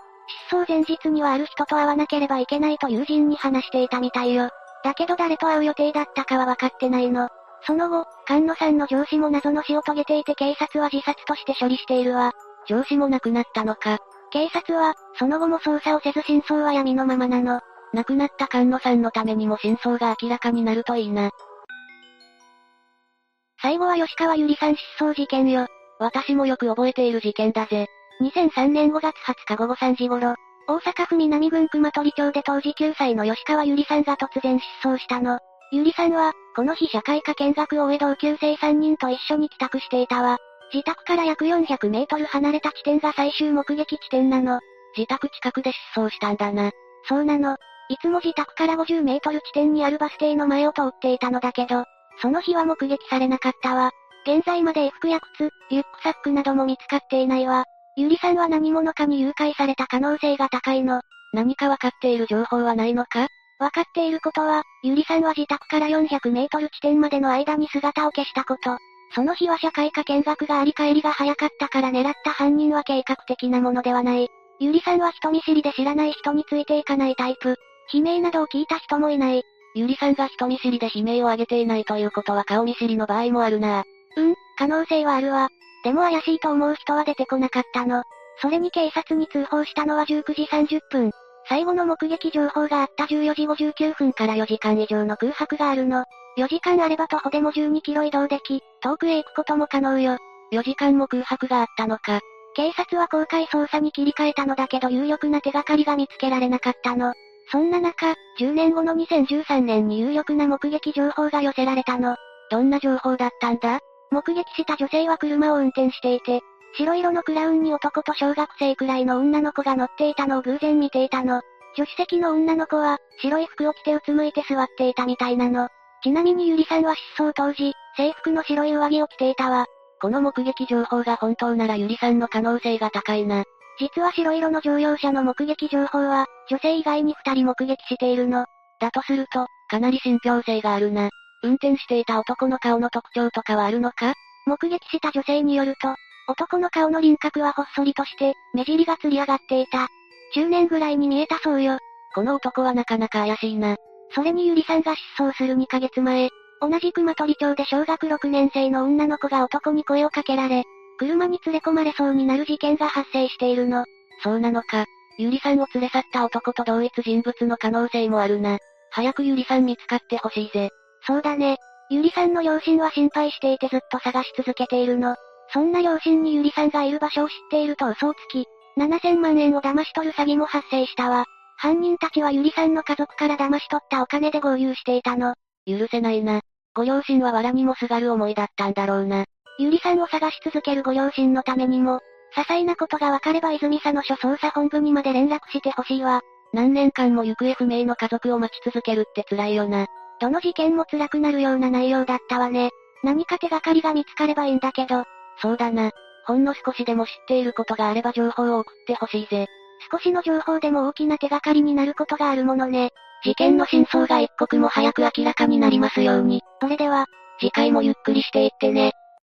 失踪前日にはある人と会わなければいけないと友人に話していたみたいよ。だけど誰と会う予定だったかは分かってないの。その後、菅野さんの上司も謎の死を遂げていて警察は自殺として処理しているわ。上司も亡くなったのか。警察は、その後も捜査をせず真相は闇のままなの。亡くなった菅野さんのためにも真相が明らかになるといいな。最後は吉川ゆりさん失踪事件よ。私もよく覚えている事件だぜ。にせんさんねんごがつはつか午後さんじ頃、大阪府南郡熊取町で当時きゅうさいの吉川ゆりさんが突然失踪したの。ゆりさんは、この日社会科見学を終え同級生さんにんと一緒に帰宅していたわ。自宅から約よんひゃくメートル離れた地点が最終目撃地点なの。自宅近くで失踪したんだな。そうなの。いつも自宅からごじゅうメートル地点にあるバス停の前を通っていたのだけど、その日は目撃されなかったわ。現在まで衣服や靴、リュックサックなども見つかっていないわ。ゆりさんは何者かに誘拐された可能性が高いの。何かわかっている情報はないのか？わかっていることは、ゆりさんは自宅からよんひゃくメートル地点までの間に姿を消したこと。その日は社会科見学があり帰りが早かったから狙った犯人は計画的なものではない。ゆりさんは人見知りで知らない人についていかないタイプ。悲鳴などを聞いた人もいない。ゆりさんが人見知りで悲鳴を上げていないということは顔見知りの場合もあるな。うん、可能性はあるわ。でも怪しいと思う人は出てこなかったの。それに警察に通報したのはじゅうくじさんじゅっぷん。最後の目撃情報があったじゅうよじごじゅうきゅうふんからよじかん以上の空白があるの。よじかんあれば徒歩でもじゅうにキロ移動でき、遠くへ行くことも可能よ。よじかんも空白があったのか。警察は公開捜査に切り替えたのだけど有力な手がかりが見つけられなかったの。そんな中、じゅうねんごのにせんじゅうさんねんに有力な目撃情報が寄せられたの。どんな情報だったんだ？目撃した女性は車を運転していて、白色のクラウンに男と小学生くらいの女の子が乗っていたのを偶然見ていたの。助手席の女の子は、白い服を着てうつむいて座っていたみたいなの。ちなみにゆりさんは失踪当時、制服の白い上着を着ていたわ。この目撃情報が本当ならゆりさんの可能性が高いな。実は白色の乗用車の目撃情報は、女性以外にふたり目撃しているの。だとすると、かなり信憑性があるな。運転していた男の顔の特徴とかはあるのか？目撃した女性によると、男の顔の輪郭はほっそりとして、目尻がつり上がっていた。中年ぐらいに見えたそうよ。この男はなかなか怪しいな。それにゆりさんが失踪するにかげつまえ、同じ熊取町で小学ろくねんせいの女の子が男に声をかけられ、車に連れ込まれそうになる事件が発生しているの。そうなのか。ゆりさんを連れ去った男と同一人物の可能性もあるな。早くゆりさん見つかってほしいぜ。そうだね。ゆりさんの両親は心配していてずっと探し続けているの。そんな両親にゆりさんがいる場所を知っていると嘘をつき、ななせんまんえんを騙し取る詐欺も発生したわ。犯人たちはゆりさんの家族から騙し取ったお金で豪遊していたの。許せないな。ご両親は藁にもすがる思いだったんだろうな。ゆりさんを探し続けるご両親のためにも、些細なことがわかれば泉佐野署捜査本部にまで連絡してほしいわ。何年間も行方不明の家族を待ち続けるって辛いよな。どの事件も辛くなるような内容だったわね。何か手がかりが見つかればいいんだけど。そうだな。ほんの少しでも知っていることがあれば情報を送ってほしいぜ。少しの情報でも大きな手がかりになることがあるものね。事件の真相が一刻も早く明らかになりますように。それでは、次回もゆっくりしていってね。